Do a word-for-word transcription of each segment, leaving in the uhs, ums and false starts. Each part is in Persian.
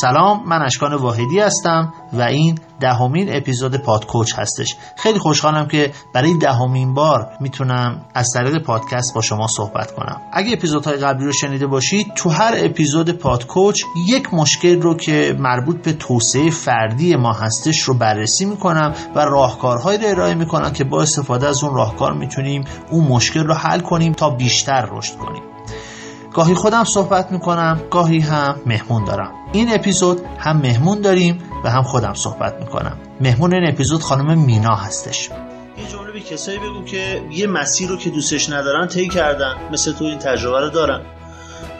سلام، من اشکان واحدی هستم و این دهمین اپیزود پادکوچ هستش. خیلی خوشحالم که برای دهمین بار میتونم از طریق پادکست با شما صحبت کنم. اگه اپیزودهای قبلی رو شنیده باشید، تو هر اپیزود پادکوچ یک مشکل رو که مربوط به توسعه فردی ما هستش رو بررسی میکنم و راهکارهایی رو ارائه میکنم که با استفاده از اون راهکار میتونیم اون مشکل رو حل کنیم تا بیشتر رشد کنیم. گاهی خودم صحبت میکنم، گاهی هم مهمون دارم. این اپیزود هم مهمون داریم و هم خودم صحبت میکنم. مهمون این اپیزود خانم مینا هستش. یه جمله به کسایی بگو که یه مسیر رو که دوستش ندارن طی کردن، مثل تو این تجربه رو دارن،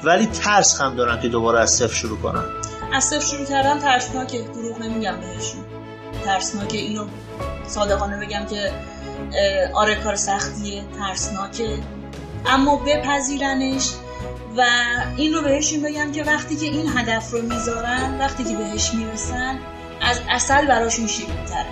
ولی ترس هم دارن که دوباره از صفر شروع کنن. از صفر شروع کردن ترسناکه، دروغ نمیگم بهشون. ترسناکه، اینو صادقانه بگم که آره کار سختیه، ترسناکه، اما بپذیرنش. و این رو بهشون بگم که وقتی که این هدف رو میذارن، وقتی که بهش میرسن، از اصل براشون شیرین‌تره.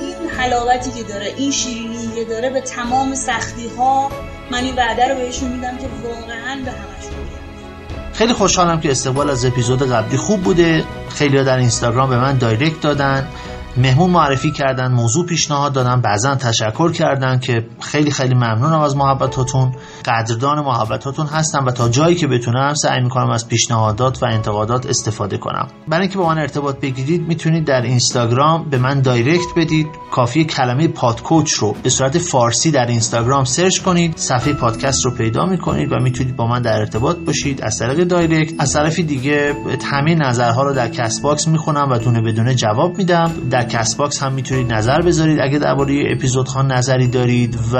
این حلاوتی که داره، این شیرینی که داره، به تمام سختی ها من این وعده رو بهشون میدم که واقعا به همشون میرسن. خیلی خوشحالم که استقبال از اپیزود قبلی خوب بوده. خیلی‌ها در اینستاگرام به من دایرکت دادن، مهمون معرفی کردن، موضوع پیشنهاد دادن، بعضن تشکر کردن که خیلی خیلی ممنونم از محبتاتون. قدردان محبتاتون هستم و تا جایی که بتونم سعی میکنم از پیشنهادات و انتقادات استفاده کنم. برای اینکه با من ارتباط بگیرید، میتونید در اینستاگرام به من دایرکت بدید. کافیه کلمه پادکوچ رو به صورت فارسی در اینستاگرام سرچ کنید، صفحه پادکست رو پیدا میکنید و میتونید با من در ارتباط باشید از طریق دایرکت. از طرفی دیگه همه نظرها رو در کست باکس میخونم و دونه بدونه جواب میدم. در کست‌باکس هم میتونید نظر بذارید اگه درباره اپیزودها نظری دارید. و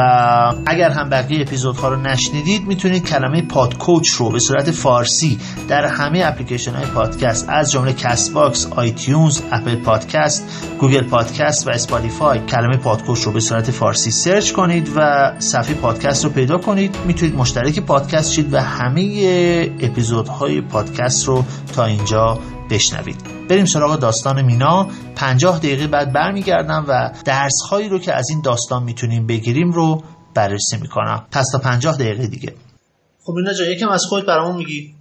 اگر هم بقیه اپیزودها رو نشنیدید، میتونید کلمه پادکوچ رو به صورت فارسی در همه اپلیکیشن‌های پادکست از جمله کست‌باکس، آیتیونز، اپل پادکست، گوگل پادکست و اسپاتیفای کلمه پادکوچ رو به صورت فارسی سرچ کنید و صفحه پادکست رو پیدا کنید. میتونید مشترک پادکست شید و همه اپیزودهای پادکست رو تا اینجا بشنوید. بریم سراغ داستان مینا. پنجاه دقیقه بعد برمیگردم و درس‌هایی رو که از این داستان میتونیم بگیریم رو بررسی میکنم. پس تا پنجاه دقیقه دیگه. خب مینا جان، یکم از خودت برامون میگی؟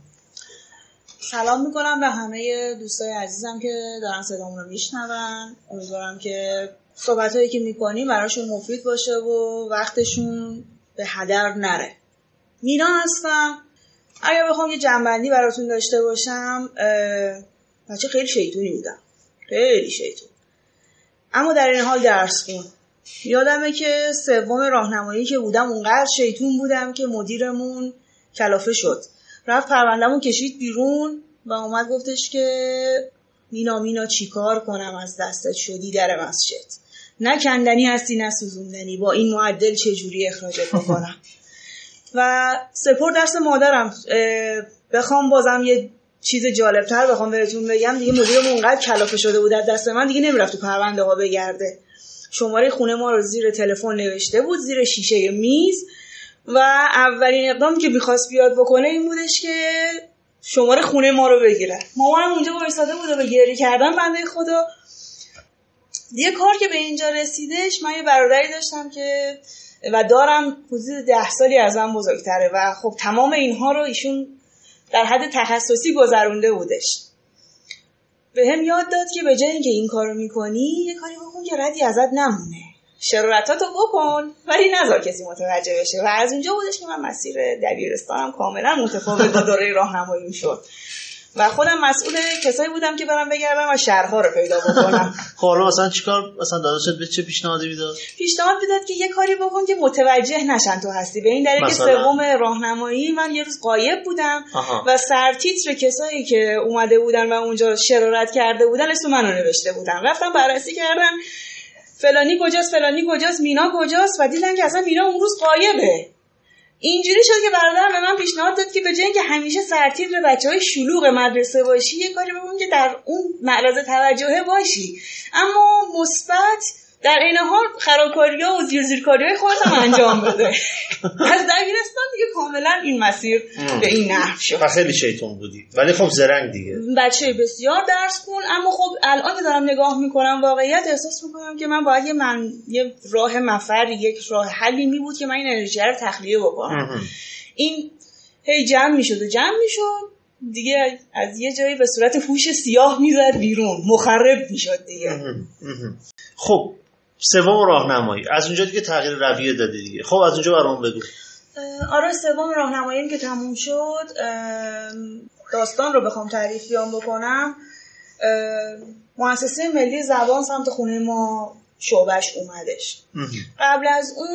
سلام میکنم به همه دوستای عزیزم که دارن صدامون رو میشنون. امیدوارم که صحبتایی که میکنیم براشون مفید باشه و وقتشون به هدر نره. مینا هستم. اگه بخوام یه جنبندی براتون داشته باشم، بچه خیلی شیطونی بودم، خیلی شیطون، اما در این حال درس خون. یادمه که سوم راهنمایی که بودم اونقدر شیطون بودم که مدیرمون کلافه شد، رفت پروندمون کشید بیرون و اومد گفتش که مینا مینا چیکار کنم، از دستت شدی در مسجد، نه کندنی هستی نه سوزوندنی، با این معدل چجوری اخراجت کنم. و سپر درس مادرم. بخوام بازم یه چیز جالبتر بخوام بهتون بگم، دیگه مدیرم اونقدر کلافه شده بود از دست من، دیگه نمیرفت تو پرونده ها بگرده. شماره خونه ما رو زیر تلفن نوشته بود، زیر شیشه میز، و اولین اقدام که میخواست بیاد بکنه این بودش که شماره خونه ما رو بگیره. مامانم اونجا وایساده بود و به گریه کردن بنده خدا. دیگه کار که به اینجا رسیدش، من یه برادری داشتم که و دارم، حدود ده سالی ازم بزرگتره و خب تمام اینها رو ایشون در حد تخصصی گذرونده بودش. به هم یاد داد که به جای اینکه این کارو میکنی، یه کاری بکن که ردی ازت نمونه، شرارتاتو بکن ولی نذار کسی متوجه بشه. و از اونجا بودش که من مسیر دبیرستانم کاملا متفاوت با دوره راهنمایی شد و خودم مسئول کسایی بودم که برام بگردم و شهرها رو پیدا بکنم. حالا مثلا چیکار مثلا داداشت به چه پیشنهادی میداد؟ پیشنهاد میداد که یه کاری بکن که متوجه نشن تو هستی. به این دلیل که سوم راهنمایی من یه روز غایب بودم. آها. و سرتیتر کسایی که اومده بودن و اونجا شرارت کرده بودن اسم منو نوشته بودن. رفتم بررسی کردم، فلانی کجاست، فلانی کجاست، مینا کجاست، و دیدن که اصلا مینا اون روز غایبه. اینجوری شد که برادرم به من پیشنهاد داد که به جای اینکه همیشه سرتیتر بچه‌های شلوغ مدرسه باشی، یه کاری بکن که در اون معرض توجه باشی، اما مثبت در عین حال خرابکاری‌ها و زیرزیرکاری‌های خودت هم انجام بده. از دبیرستان دیگه کاملا این مسیر به این نحو شد. خیلی شیطون بودی ولی خب زرنگ دیگه. بچه بسیار درس کن، اما خب الان که دارم نگاه می‌کنم واقعیت احساس می‌کنم که من باید یه من یه راه مفر، یک راه حلی می بود که من این انرژی رو تخلیه بکنم. این هی جمع می‌شد و جمع می‌شد دیگه از یه جایی به صورت هوش سیاه میزد بیرون، مخرب میشد دیگه. خب سوم راهنمایی، از اونجا دیگه تغییر رویه داده دیگه. خب از اونجا برام بگو. آره سوم راهنماییم که تموم شد، داستان رو بخوام تعریف بیان بکنم، مؤسسه ملی زبان سمت خونه ما شعبش اومدش. قبل از اون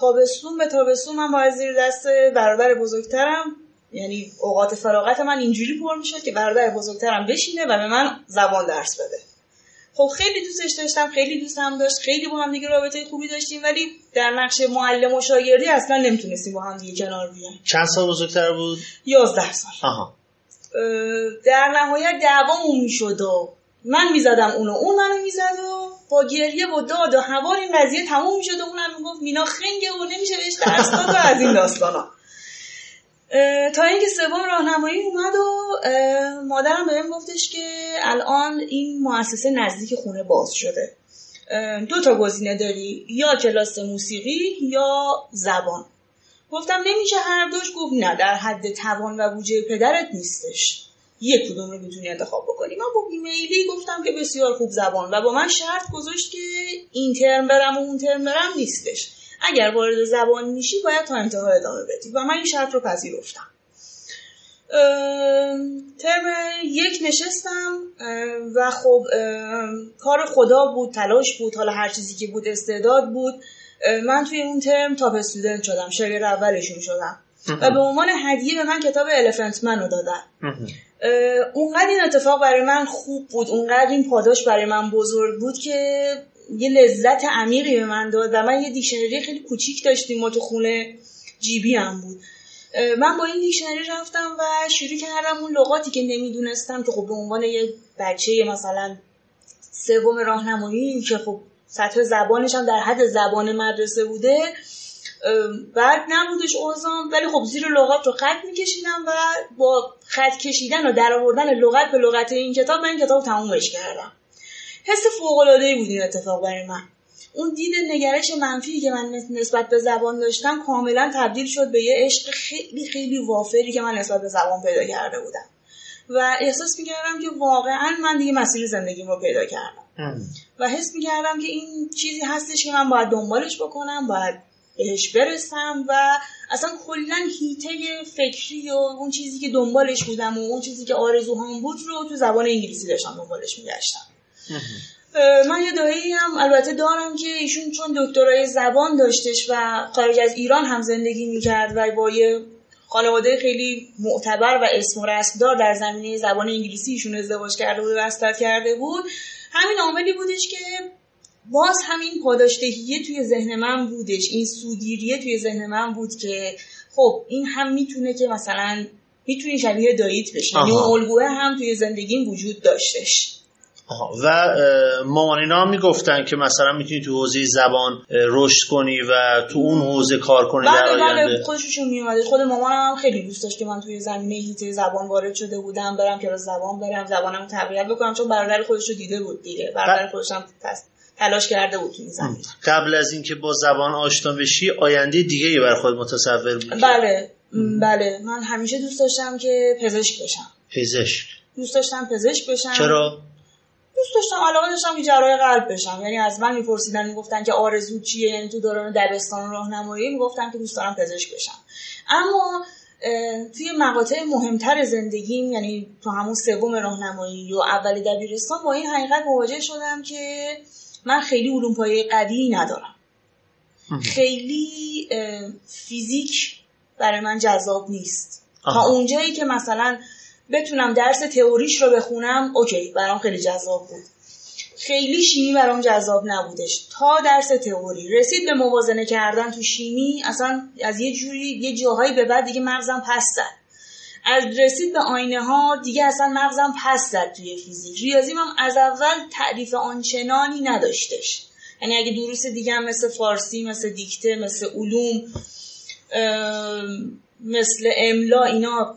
تابستون به تابستون من با زیر دست برادر بزرگترم، یعنی اوقات فراغت من اینجوری پر میشد که برادر بزرگترم بشینه و به من زبان درس بده. خب خیلی دوستش داشتم، خیلی دوستم داشت، خیلی با هم دیگه رابطه خوبی داشتیم، ولی در نقش معلم و شاگردی اصلا نمیتونستیم با هم دیگه کنار بیایم. چند سال بزرگتر بود؟ یازده سال. آها. در نهایت دعوامون میشد و من میزدم اونو، اون منو میزد و با گریه و داد و هوار این قضیه تموم میشد و اونم میگفت مینا خنگه و نمیشه بهش درس داد و از این داستانا. تا اینکه سوم راهنمایی اومد و مادرم بهم گفتش که الان این مؤسسه نزدیک خونه باز شده، دو تا گزینه داری، یا کلاس موسیقی یا زبان. گفتم نمیشه هر دوش. گفت نه، در حد توان و بودجه پدرت نیستش، یک کدوم رو میتونی انتخاب بکنی. من با ایمیلی گفتم که بسیار خوب زبان، و با من شرط گذاشت که این ترم برم و اون ترم برم نیستش، اگر وارد زبان میشی باید تا انتهای ادامه بدی، و من این شرط رو پذیرفتم. ترم یک نشستم و خب کار خدا بود، تلاش بود، حالا هر چیزی که بود، استعداد بود. من توی اون ترم تاپ استودنت شدم، شاگرد اولشون شدم و به عنوان هدیه به من کتاب الیفنت منو دادن. اونقدر این اتفاق برای من خوب بود، اونقدر این پاداش برای من بزرگ بود که یه لذت عمیقی به من داد. و من یه دیکشنری خیلی کوچیک داشتیم، ما تو خونه جیبی هم بود، من با این دیکشنری رفتم و شروع کردم اون لغاتی که نمیدونستم، که خب به عنوان یه بچه مثلا سوم راهنمایی که خب سطح زبانش هم در حد زبان مدرسه بوده، بعد نبودش اوزام، ولی خب زیر لغات رو خط میکشیدم و با خط کشیدن و درآوردن لغت به لغت این کتاب من این کتاب رو تمومش کردم. حس فوق‌العاده‌ای بود این اتفاق برای من. اون دید نگرش منفی که من نسبت به زبان داشتم کاملا تبدیل شد به یه عشق خیلی خیلی وافری که من نسبت به زبان پیدا کرده بودم و احساس می‌کردم که واقعا من دیگه مسیر زندگیم رو پیدا کردم و حس می‌کردم که این چیزی هستش که من باید دنبالش بکنم، باید بهش برسم. و اصلا کلا هیته فکری و اون چیزی که دنبالش بودم و اون چیزی که آرزوهام بود رو تو زبان انگلیسی داشتم دنبالش می‌گشتم. من یه دایی هم البته دارم که ایشون چون دکترای زبان داشتش و خارج از ایران هم زندگی میکرد و با یه خانواده خیلی معتبر و اسم و رسم دار در زمینه زبان انگلیسی ایشون ازدواج کرده بود و وصلت کرده بود، همین عاملی بودش که باز همین پاداش‌دهیه توی ذهن من بودش، این سوگیریه توی ذهن من بود که خب این هم میتونه که مثلا میتونی شبیه داییت بشه، یعنی الگوه هم توی زندگیم وجود داشتش. آها. و مامان اینا هم میگفتن که مثلا میتونی تو حوزه زبان رشد کنی و تو اون حوزه کار کنی در آینده. بله خودشون میومده، خود مامانم هم خیلی دوست داشت که من توی زمینه هیته زبان وارد شده بودم، برم کلاس زبان، برم زبانمو تقویت بکنم، چون برادر خودش رو دیده بود دیگه، برادر خودش هم تلاش کرده بود توی زمین. قبل از اینکه با زبان آشنا بشی آینده دیگه ای برای خود متصور بود. بله بله من همیشه دوست داشتم که پزشک بشم. پزشک دوست داشتم پزشک بشم. چرا؟ دوست داشتم، علاقه داشتم که جراح قلب بشم. یعنی از من میپرسیدن میگفتن که آرزو چیه، یعنی تو دوران دبستان راهنمایی میگفتم که دوست دارم پزشک بشم. اما توی مقاطع مهمتر زندگیم، یعنی تو همون سوم راهنمایی و اول دبیرستان، با این حقیقت مواجه شدم که من خیلی علوم پایه قوی ندارم، خیلی فیزیک برای من جذاب نیست. تا اونجایی که مثلا بتونم درس تئوریش رو بخونم اوکی، برام خیلی جذاب بود. خیلی شیمی برام جذاب نبودش تا درس تئوری. رسید به موازنه کردن تو شیمی، اصلا از یه جوری یه جاهایی به بعد دیگه مغزم پس زد. از رسید به آینه ها دیگه اصلا مغزم پس زد توی فیزیک. ریاضیم هم از اول تعریف آنچنانی نداشتش، یعنی اگه دروس دیگه هم مثل فارسی، مثل دیکته، مثل علوم، مثل املا اینا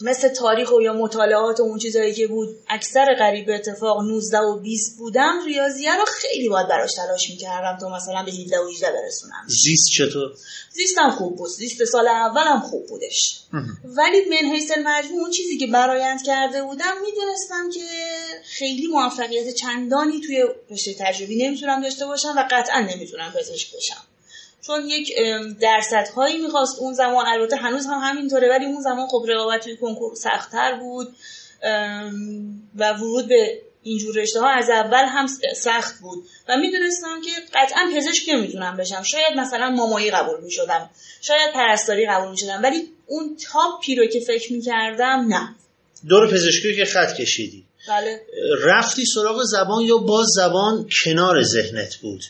مثل تاریخ و یا مطالعات و اون چیزایی که بود اکثر قریب اتفاق نوزده و بیست بودم، ریاضیه رو خیلی باید براش تلاش میکردم تا مثلا به هجده و هجده برسونم. زیست چطور؟ زیستم خوب بود، زیست سال اولم خوب بودش اه. ولی من حیث المجموع اون چیزی که برآیند کرده بودم میدونستم که خیلی موفقیت چندانی توی رشته تجربی نمیتونم داشته باشم و قطعا نمیتونم پزشک بشم، چون یک درصدهایی میخواست اون زمان، البته هنوز هم همینطوره، ولی اون زمان خب رقابت توی کنکور سخت‌تر بود و ورود به اینجور رشته‌ها از اول هم سخت بود و میدونستم که قطعا پزشک نمیتونم بشم. شاید مثلا مامایی قبول میشدم، شاید پرستاری قبول میشدم، ولی اون تاپی رو که فکر میکردم نه. دور پزشکی که خط کشیدی، بله. رفتی سراغ زبان یا باز زبان کنار ذهنت بود؟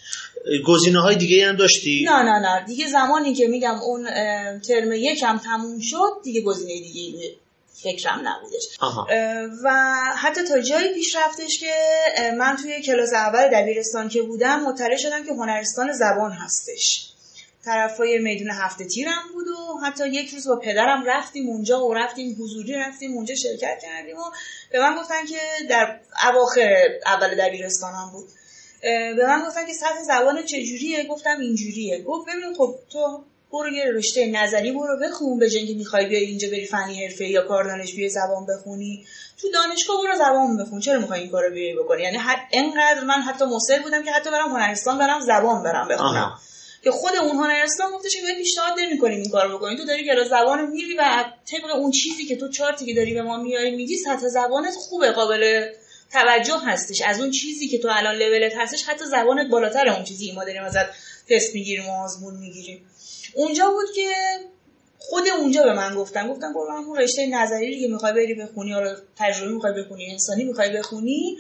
گزینه های دیگه هم داشتی؟ نه نه نه دیگه زمانی که میگم اون ترم یکم تموم شد دیگه گزینه دیگه فکرم نبودش. آها. و حتی تا جایی پیش رفتش که من توی کلاس اول دبیرستان که بودم مطلع شدم که هنرستان زبان هستش، طرفای میدون هفته تیرم بود و حتی یک روز با پدرم رفتیم اونجا و رفتیم حضوری رفتیم اونجا شرکت کردیم و به من گفتن که در اواخر اول دبیرستانم بود، به من گفتن که سطح زبان چجوریه؟ گفتم اینجوریه. گفت ببین خب تو برو یه رشته نظری برو بخون، به جای اینکه می‌خوای بیای اینجا بری فنی حرفه‌ای یا کار دانشجوی زبان بخونی، تو دانشگاه برو زبان بخون، چرا می‌خوای این کارو بیای بکنی؟ یعنی اینقدر من حتی مصر بودم که حتی برام هنرستان برام زبان برام بخونم. آه. که خود اون هنرستان گفتش که باید پیشنهاد نمی‌کنیم این کارو بکنی، تو داری کلاس زبان میری و طبق اون چیزی که تو چارتی که داری به ما میاری میگی سطح زبانت خوبه، قابل توجه هستش، از اون چیزی که تو الان لولت هستش حتی زبانت بالاتر اون چیزی ما داریم ازت تست میگیریم و آزمون میگیریم. اونجا بود که خود اونجا به من گفتن گفتن قربان اون رشته نظری رو که میخوای بری بخونی، حالا تجربی میخوای بخونی، انسانی میخوای بخونی،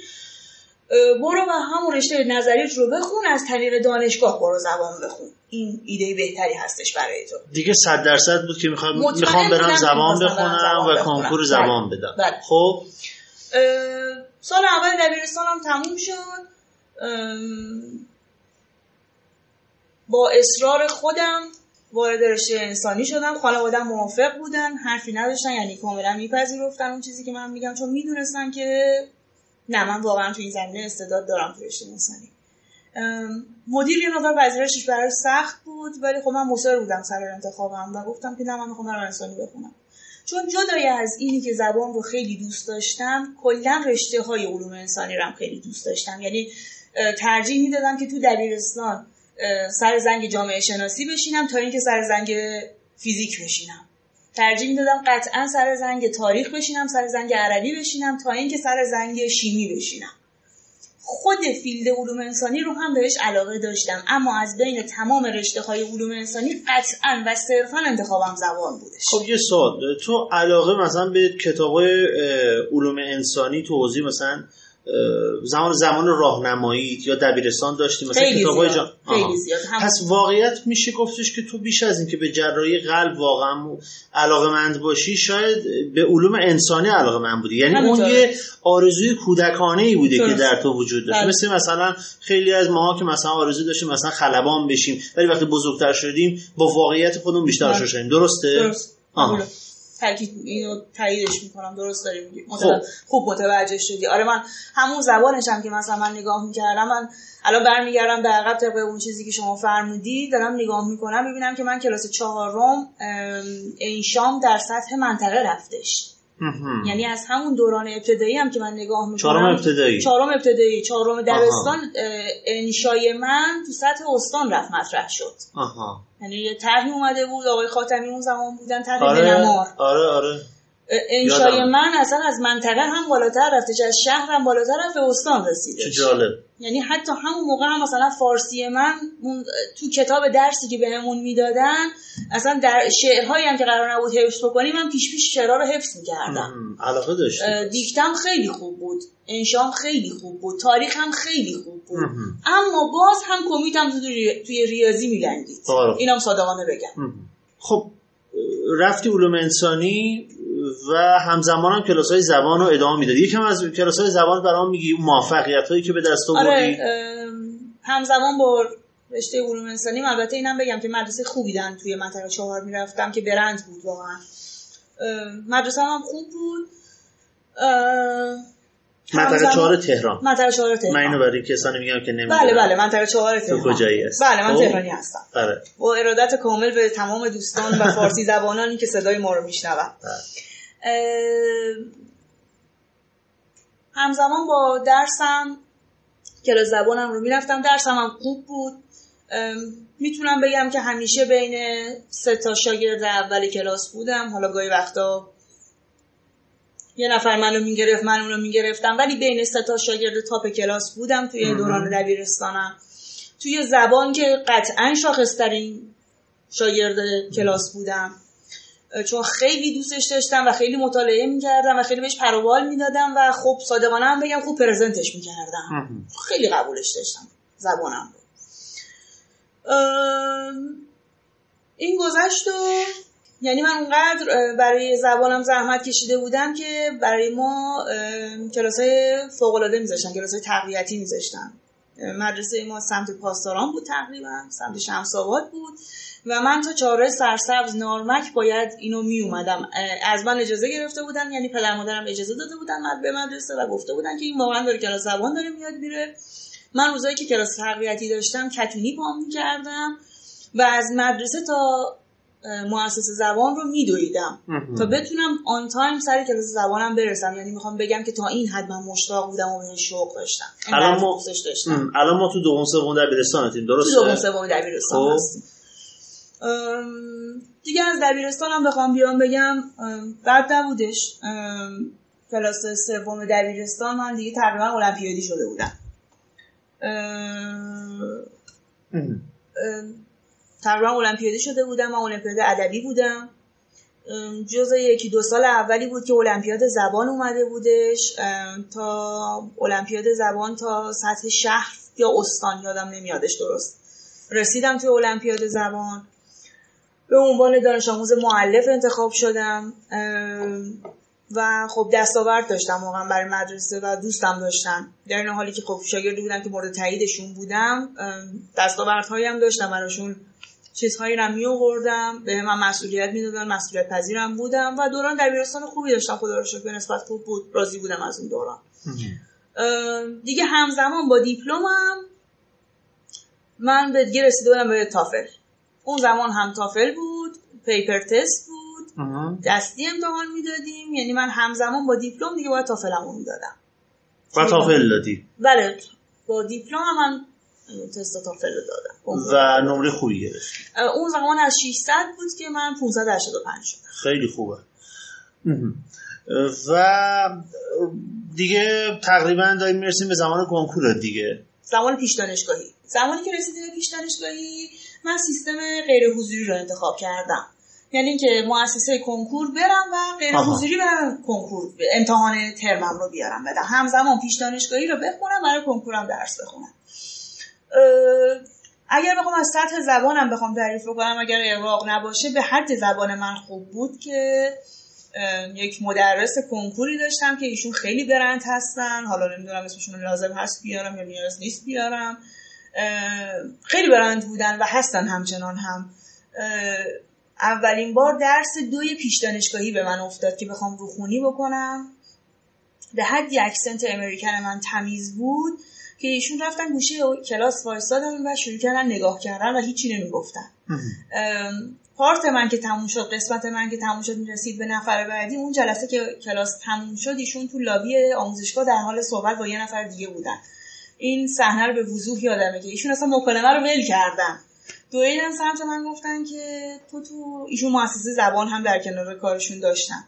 برو و همون رشته نظریت رو بخون، از طریق دانشگاه برو زبان بخون، این ایده بهتری هستش برای تو. دیگه صد درصد بود که میخوام میخوام برم زبان بخونم و کنکور زبان بدم. خب سال اول دبیرستانم تموم شد، با اصرار خودم وارد رشته انسانی شدم. خانواده‌ام موافق بودن، حرفی نداشتن، یعنی کاملا میپذیرفتن اون چیزی که من میگم، چون میدونستن که نه من واقعا تو این زمینه استعداد دارم تو رشته انسانی. مدیر یه مقدار پذیرشش برای سخت بود، ولی خب من مصر بودم سر انتخابم و گفتم که نه من میخوام برم انسانی بخونم، چون جدای از اینی که زبان رو خیلی دوست داشتم، کلا رشته های علوم انسانی رو هم خیلی دوست داشتم. یعنی ترجیح میدادم که تو دبیرستان سر زنگ جامعه شناسی بشینم تا اینکه سر زنگ فیزیک بشینم، ترجیح میدادم قطعا سر زنگ تاریخ بشینم، سر زنگ عربی بشینم تا اینکه سر زنگ شیمی بشینم. خود فیلد علوم انسانی رو هم بهش علاقه داشتم، اما از بین تمام رشته‌های علوم انسانی قطعاً و صرفاً انتخابم زبان بودش. خب یه سوال، تو علاقه مثلا به کتاب‌های علوم انسانی توضیح مثلا زمان زمان راهنمایی یا دبیرستان داشتی مثلا کتاب‌های جان؟ خیلی زیاد. پس واقعیت میشه گفتش که تو بیش از این که به جراحی قلب واقعا علاقه‌مند باشی، شاید به علوم انسانی علاقه‌مند بودی. یعنی اون طبعا یه آرزوی کودکانه‌ای بوده طبعا که در تو وجود داشت. مثل مثلا خیلی از ماها که مثلا آرزو داشتیم مثلا خلبان بشیم، ولی وقتی بزرگتر شدیم با واقعیت خودمون بیشتر آشنا شدیم. درسته؟ درست. آها. تاکید اینو تاییدش میکنم، درست داری میگی، مثلا خوب متوجه شدی. آره من همون زبانش هم که مثلا من نگاه میکردم، من الان برمیگردم در عقب طبقه اون چیزی که شما فرمودی دارم نگاه میکنم، میبینم که من کلاس چهارم انشام در سطح منطقه رفتش. یعنی از همون دوران ابتدایی هم که من نگاه میکنم، چهارم ابتدایی چهارم ابتدایی چهارم دبستان انشای من تو سطح استان رفت مطرح شد. آها. یعنی یه طرحی اومده بود، آقای خاتمی اون زمان بودن، طرح آره، بنمار. آره آره. انشای من اصلا از منطقه هم بالاتر رفته، از شهر هم بالاتر رفت، به استان رسیده. چه جالب. یعنی حتی همون موقع هم مثلا فارسی من تو کتاب درسی که بهمون میدادن، اصلا در شعرهایی هم که قرار نبود حفظ بکنیم، من پیش پیش شعرها رو حفظ می‌کردم. علاقه داشتم. دیکتم خیلی خوب بود، انشام خیلی خوب بود، تاریخ هم خیلی خوب بود. مم. اما باز هم کمیتم تو توی ریاضی میلنگید. اینم صادقانه بگم. مم. خب رفتی علوم انسانی و همزمانم کلاس‌های زبان رو ادامه میدادی. یکم از کلاس‌های زبان برام میگی، موفقیت‌هایی که به دست آوردی؟ آره، همزمان با رشته علوم انسانی. البته اینم بگم که مدرسه خوبی داشتم، توی منطقه چهار میرفتم که برند بود واقعا. مدرسه هم خوب بود. منطقه چهار تهران. منطقه چهار تهران. من اینو برای کسانی میگم که نمیدونم. بله بله منطقه چهار تهران. تو کجایی هست؟ بله من تهرانی هستم. بله. با ارادت کامل به تمام دوستان و فارسی زبانانی که صدای ما رو میشنوند. همزمان با درسم کلاس زبانم رو میرفتم، درسم هم خوب بود. میتونم بگم که همیشه بین سه تا شاگرد اول کلاس بودم. حالا گاهی وقتا یه نفر منو میگرفت، من اونو میگرفتم، ولی بین سه تا شاگرد تاپ کلاس بودم توی دوران دبیرستانم. توی زبان که قطعاً شاخص‌ترین شاگرد کلاس بودم، چون خیلی دوستش داشتم و خیلی مطالعه میکردم و خیلی بهش پروبال میدادم و خب صادقانه هم بگم خوب پرزنتش میکردم، خیلی قبولش داشتم. زبانم بود. این گذشت و یعنی من اونقدر برای زبانم زحمت کشیده بودم که برای ما کلاسای فوق‌العاده میذاشتن، کلاسای تقویتی میذاشتن. مدرسه ما سمت پاسداران بود، تقریبا سمت شمس‌آباد بود و من تا چهارراه سرسبز نارمک باید اینو می اومدم. از من اجازه گرفته بودن، یعنی پدر مادرم اجازه داده بودن من به مدرسه و گفته بودن که این واقعا داره کلاس زبان داره میاد میره. من روزایی که کلاس تقویتی داشتم کتونی پام می‌کردم و از مدرسه تا مؤسسه زبان رو میدویدم تا بتونم آن تایم سر کلاس زبانم برسم. یعنی میخوام بگم که تا این حد من مشتاق بودم و بهش شوق داشتم. الان ما داشتم. الان ما تو دوم سوم دبیرستانیم، درسته؟ تو دوم سوم دبیرستان هستیم. دیگه از دبیرستانم بخوام بیام بگم بد نبودش. کلاس سوم دبیرستان من دیگه تقریبا المپیادی شده بودم. تقریبا المپیادی شده بودم. من المپیاد ادبی بودم، جز یکی دو سال اولی بود که المپیاد زبان اومده بودش. تا المپیاد زبان تا سطح شهر یا استان یادم نمیادش درست رسیدم توی المپیاد زبان. به عنوان دانش آموز مؤلف انتخاب شدم و خب دستاورد داشتم واقعا برای مدرسه و دوستم داشتن، در این حالی که خب شاگردی بودم که مورد تاییدشون بودم. دستاوردهایی هم داشتم براشون، چیزهایی رو می‌آوردم، به من مسئولیت می‌دادن، مسئولیت پذیرم بودم و دوران دبیرستان خوبی داشتم، خدا رو شکر به نسبت خوب بود، راضی بودم از اون دوران. دیگه همزمان با دیپلمم من به دیگه رسیده بودم به تافل. اون زمان هم تافل بود، پیپر تست بود، دستی امتحان میدادیم. یعنی من همزمان با دیپلم دیگه باید تافلمو میدادم. با تافل دادی؟ بله با دیپلم هم من تست تافل رو دادم و نمره خوبی گرفتی. اون زمان از ششصد بود که من پانصد و هشتاد و پنج شدم. خیلی خوبه. و دیگه تقریبا داریم میرسیم به زمان کنکور دیگه، زمان پیش دانشگاهی. زمانی که رسیدیم به پیش دانشگاهی من سیستم غیر حضوری رو انتخاب کردم، یعنی اینکه مؤسسه کنکور برم و غیر حضوری برم کنکور امتحان ترمم رو بیارم بدم، همزمان پیش دانشگاهی رو بخونم برای کنکورم درس بخونم. اگر بخوام از سطح زبانم بخوام تعریف بکنم، اگر اغراق نباشه، به حد زبان من خوب بود که یک مدرس کنکوری داشتم که ایشون خیلی برند هستن، حالا نمیدونم اسمشون لازم هست بیارم یا نیاز نیست بیارم، خیلی برند بودن و هستن همچنان هم. اولین بار درس دوی پیش دانشگاهی به من افتاد که بخوام روخونی بکنم. به حدی اکسنت امریکن من تمیز بود که ایشون رفتن گوشه کلاس وایسادن و شروع کردن نگاه کردن و هیچی نمیگفتن. پارت من که تموم شد، قسمت من که تموم شد، میرسید به نفر بعدی. اون جلسه که کلاس تموم شد ایشون تو لابی آموزشگاه در حال صحبت با یه نفر دیگه بودن. این صحنه رو به وضوح یادمه که ایشون اصلا مکالمه رو ول کردن. دویل هم سمت من گفتن که تو تو ایشون مؤسسه زبان هم در کنار کارشون داشتن،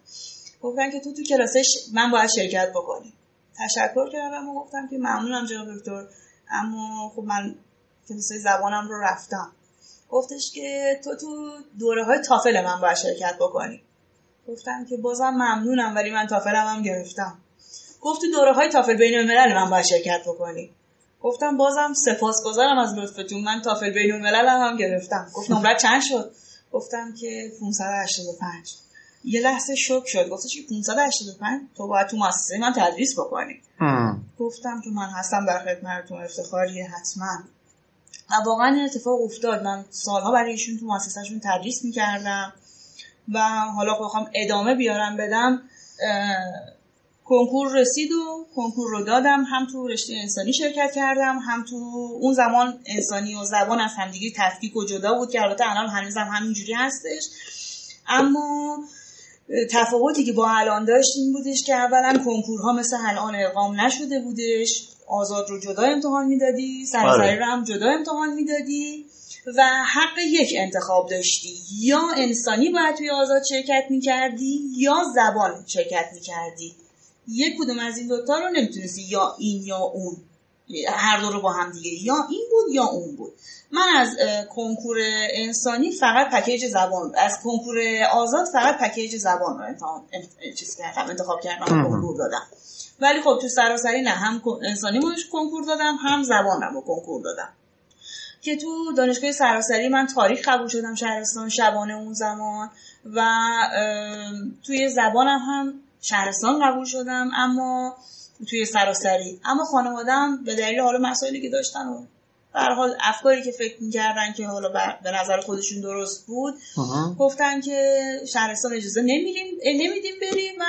گفتن که تو تو کلاسش من باید شرکت بکنی. تشکر کردم و گفتم که ممنونم جناب دکتر، اما خب من کلاسه زبانم رو رفتم. گفتش که تو تو دوره های تافل من باید شرکت بکنی. گفتم که بازم ممنونم ولی من تافلم هم گرفتم. گفت تو دوره های تافل بین الملل من باید شرکت بکنی. گفتم بازم سپاسگزارم از لطفتون، من تافل بین الملل هم, هم گرفتم. گفت نمره چند شد؟ گفتم که پانصد و هشتاد و پنج. یه لحظه شوک شد، گفتش که پانصد و هشتاد و پنج تو باید تو مؤسسه من تدریس بکنی. گفتم که من هستم در خدمتتون، افتخاریه حتما. و واقعا این اتفاق افتاد. من سالها برای ایشون تو مؤسسه‌شون تدریس می‌کردم و حالا بخوام ادامه بیارم بدم، کنکور رسید و کنکور رو دادم، هم تو رشته انسانی شرکت کردم، هم تو اون زمان انسانی و زبان از همدیگه تفکیک و جدا بود که البته الان هنوزم همینجوری هستش، اما تفاوتی که با الان داشت این بودش که اولا کنکورها مثل الان اقام نشده بودش، آزاد رو جدا امتحان میدادی، سراسری رو هم جدا امتحان میدادی و حق یک انتخاب داشتی، یا انسانی باید توی آزاد شرکت میکردی یا زبان شرکت میکردی، یک کدوم از این دوتا رو نمیتونستی یا این یا اون، هر دو رو با هم دیگه، یا این بود یا اون بود. من از کنکور انسانی فقط پکیج زبان، از کنکور آزاد فقط پکیج زبان رو امتحان انتخاب کردم و کنکور دادم، ولی خب تو سراسری نه، هم انسانی رو کنکور دادم هم زبان رو کنکور دادم. که تو دانشگاه سراسری من تاریخ قبول شدم شهرستان شبانه اون زمان، و توی زبانم هم شهرستان قبول شدم اما توی سراسری، اما خانواده‌ام به دلیل حالا مسائلی که داشتن و به هر حال افکاری که فکر می‌کردن که حالا به نظر خودشون درست بود، گفتن که شهرستان اجازه نمیدیم نمیدیم بریم و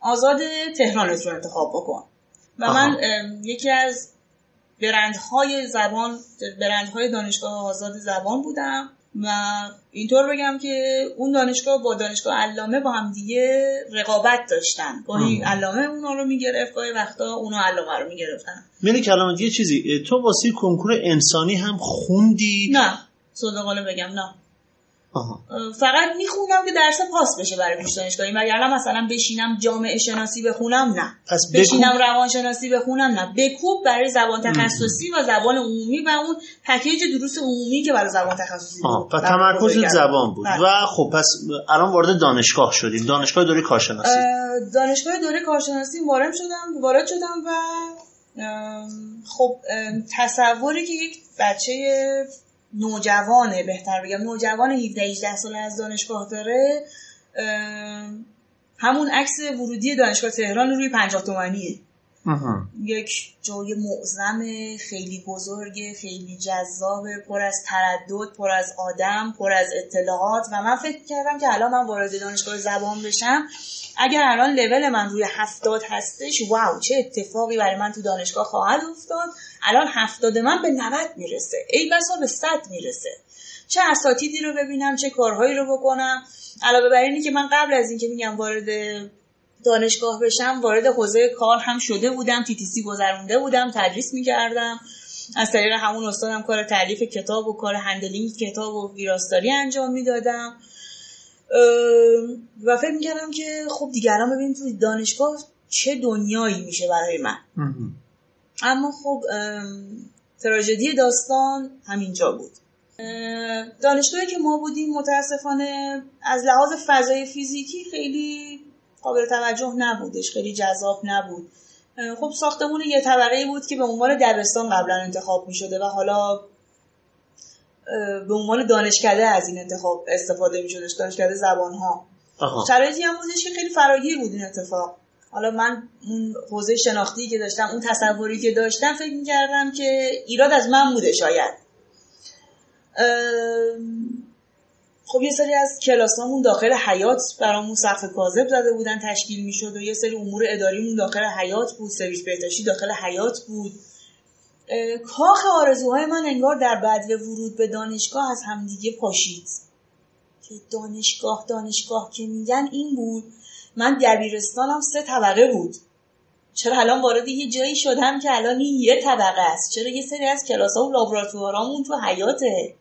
آزاد تهرانت رو انتخاب بکن. و من یکی از برندهای زبان، برندهای دانشگاه آزاد زبان بودم و اینطور بگم که اون دانشگاه با دانشگاه علامه با هم دیگه رقابت داشتن، گاهی علامه اونا رو میگرفت، گاهی وقتا اونا علامه رو میگرفتن. میلی کلامت یه چیزی، تو واسه کنکور انسانی هم خوندی؟ نه صدقانه بگم نه. آها. فقط میخونم که درس پاس بشه برای پیش دانشگاهی، وگرنه مثلا بشینم جامعه شناسی بخونم نه، پس بشینم روان شناسی بخونم نه، بکوب برای زبان تخصصی و زبان عمومی و اون پکیج دروس عمومی که برای زبان تخصصی بود و تمرکز زبان بود. بره. و خب پس الان وارد دانشگاه شدیم، دانشگاه دوره کارشناسی. دانشگاه دوره کارشناسی وارد شدم وارد شدم و خب تصوری که یک بچه نوجوانه، بهتر بگم نوجوان هفده هجده ساله از دانشگاه داره، همون عکس ورودی دانشگاه تهران روی پنجاه تومانیه. یک جای معظم خیلی بزرگ، خیلی جذاب، پر از تردد، پر از آدم، پر از اطلاعات، و من فکر کردم که الان من وارد دانشگاه زبان بشم، اگر الان لول من روی هفتاد هستش، واو چه اتفاقی برای من تو دانشگاه خواهد افتاد. الان هفتاد من به نود میرسه، ای بسا به صد میرسه، چه اساتیدی رو ببینم، چه کارهایی رو بکنم. علاوه بر اینی که من قبل از اینکه میگم وارد دانشگاه بشم، وارد حوزه کار هم شده بودم، تی تی سی گذرونده بودم، تدریس میکردم، از طریق همون استادم کار تالیف کتاب و کار هندلینگ کتاب و ویراستاری انجام میدادم و فکر میکردم که خب دیگران ببینیم توی دانشگاه چه دنیایی میشه برای من. اما خب تراژدی داستان همینجا بود. دانشگاهی که ما بودیم متاسفانه از لحاظ فضای فیزیکی خیلی قابل توجه نبودش، خیلی جذاب نبود. خب ساختمون یه طبقه بود که به عنوان دبستان قبلا انتخاب می شده و حالا به عنوان دانشکده از این انتخاب استفاده می شدش، دانشکده زبانها. شرایطی هم بودش که خیلی فراگیر بود این اتفاق. حالا من اون حوزه شناختی که داشتم، اون تصوری که داشتم، فکر می کردم که ایراد از من بوده شاید. خب یه سری از کلاسامون داخل حیات برامون سقف کاذب زده بودن تشکیل میشد و یه سری امور اداریمون داخل حیات بود، سرویس بهداشتی داخل حیات بود. کاخ آرزوهای من انگار در بدو ورود به دانشگاه از همدیگه پاشید. که دانشگاه دانشگاه که میگن این بود. من دبیرستانم سه طبقه بود. چرا الان وارد یه جایی شدم که الان یه طبقه است؟ چرا یه سری از کلاس‌ها و لابراتوارامون تو حیاته؟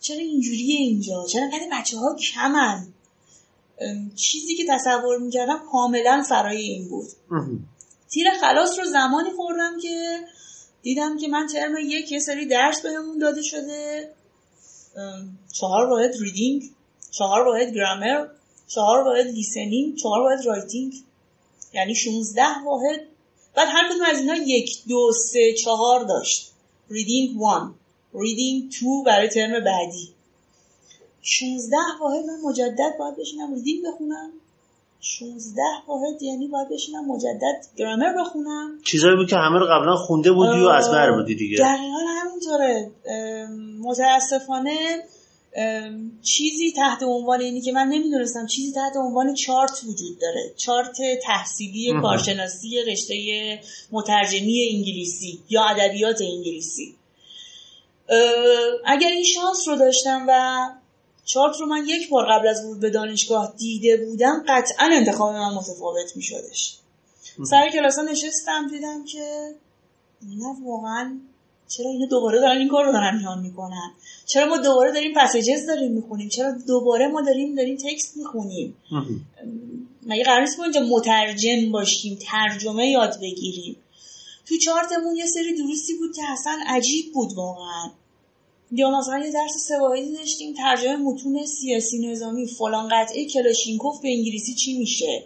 چرا اینجوریه اینجا؟ چرا قد بچه ها کمن؟ چیزی که تصور میکردم کاملا فرای این بود. تیر خلاص رو زمانی خوردم که دیدم که من ترم یک یه سری درس بهمون داده شده، چهار واحد ریدینگ، چهار واحد گرامر، چهار واحد لیسنینگ، چهار واحد رایتینگ، یعنی شانزده واحد. بعد هر کدوم از اینا یک دو سه چهار داشت، ریدینگ وان، ریدینگ تو برای ترم بعدی. شانزده واحد من مجدد باید بشینم ریدینگ بخونم، شانزده واحد یعنی باید بشینم مجدد گرامر بخونم. چیزایی بود که همه رو قبلا خونده بودی و از بر بودی دیگه. دقیقاً همینطوره. متاسفانه چیزی تحت عنوان اینی که من نمیدونستم چیزی تحت عنوان چارت وجود داره، چارت تحصیلی مهم. کارشناسی رشته مترجمی انگلیسی یا ادبیات انگلیسی. اگر این شانس رو داشتم و چارت رو من یک بار قبل از ورود به دانشگاه دیده بودم، قطعا انتخاب من متفاوت میشدش. سر کلاسا نشستم دیدم که نه واقعا چرا اینو دوباره دارن این کار رو دارن انجام میکنن، چرا ما دوباره داریم پسیجز داریم میخونیم، چرا دوباره ما داریم داریم تکست میخونیم، مگه قرار نیست ما اینجا مترجم باشیم، ترجمه یاد بگیریم. تو چارتمون یه سری دروسی بود که اصلا عجیب بود واقعا. یا مثلا یه درس سواحیلی داشتیم، ترجمه متون سیاسی نظامی، فلان قطعه کلاشینکوف به انگلیسی چی میشه.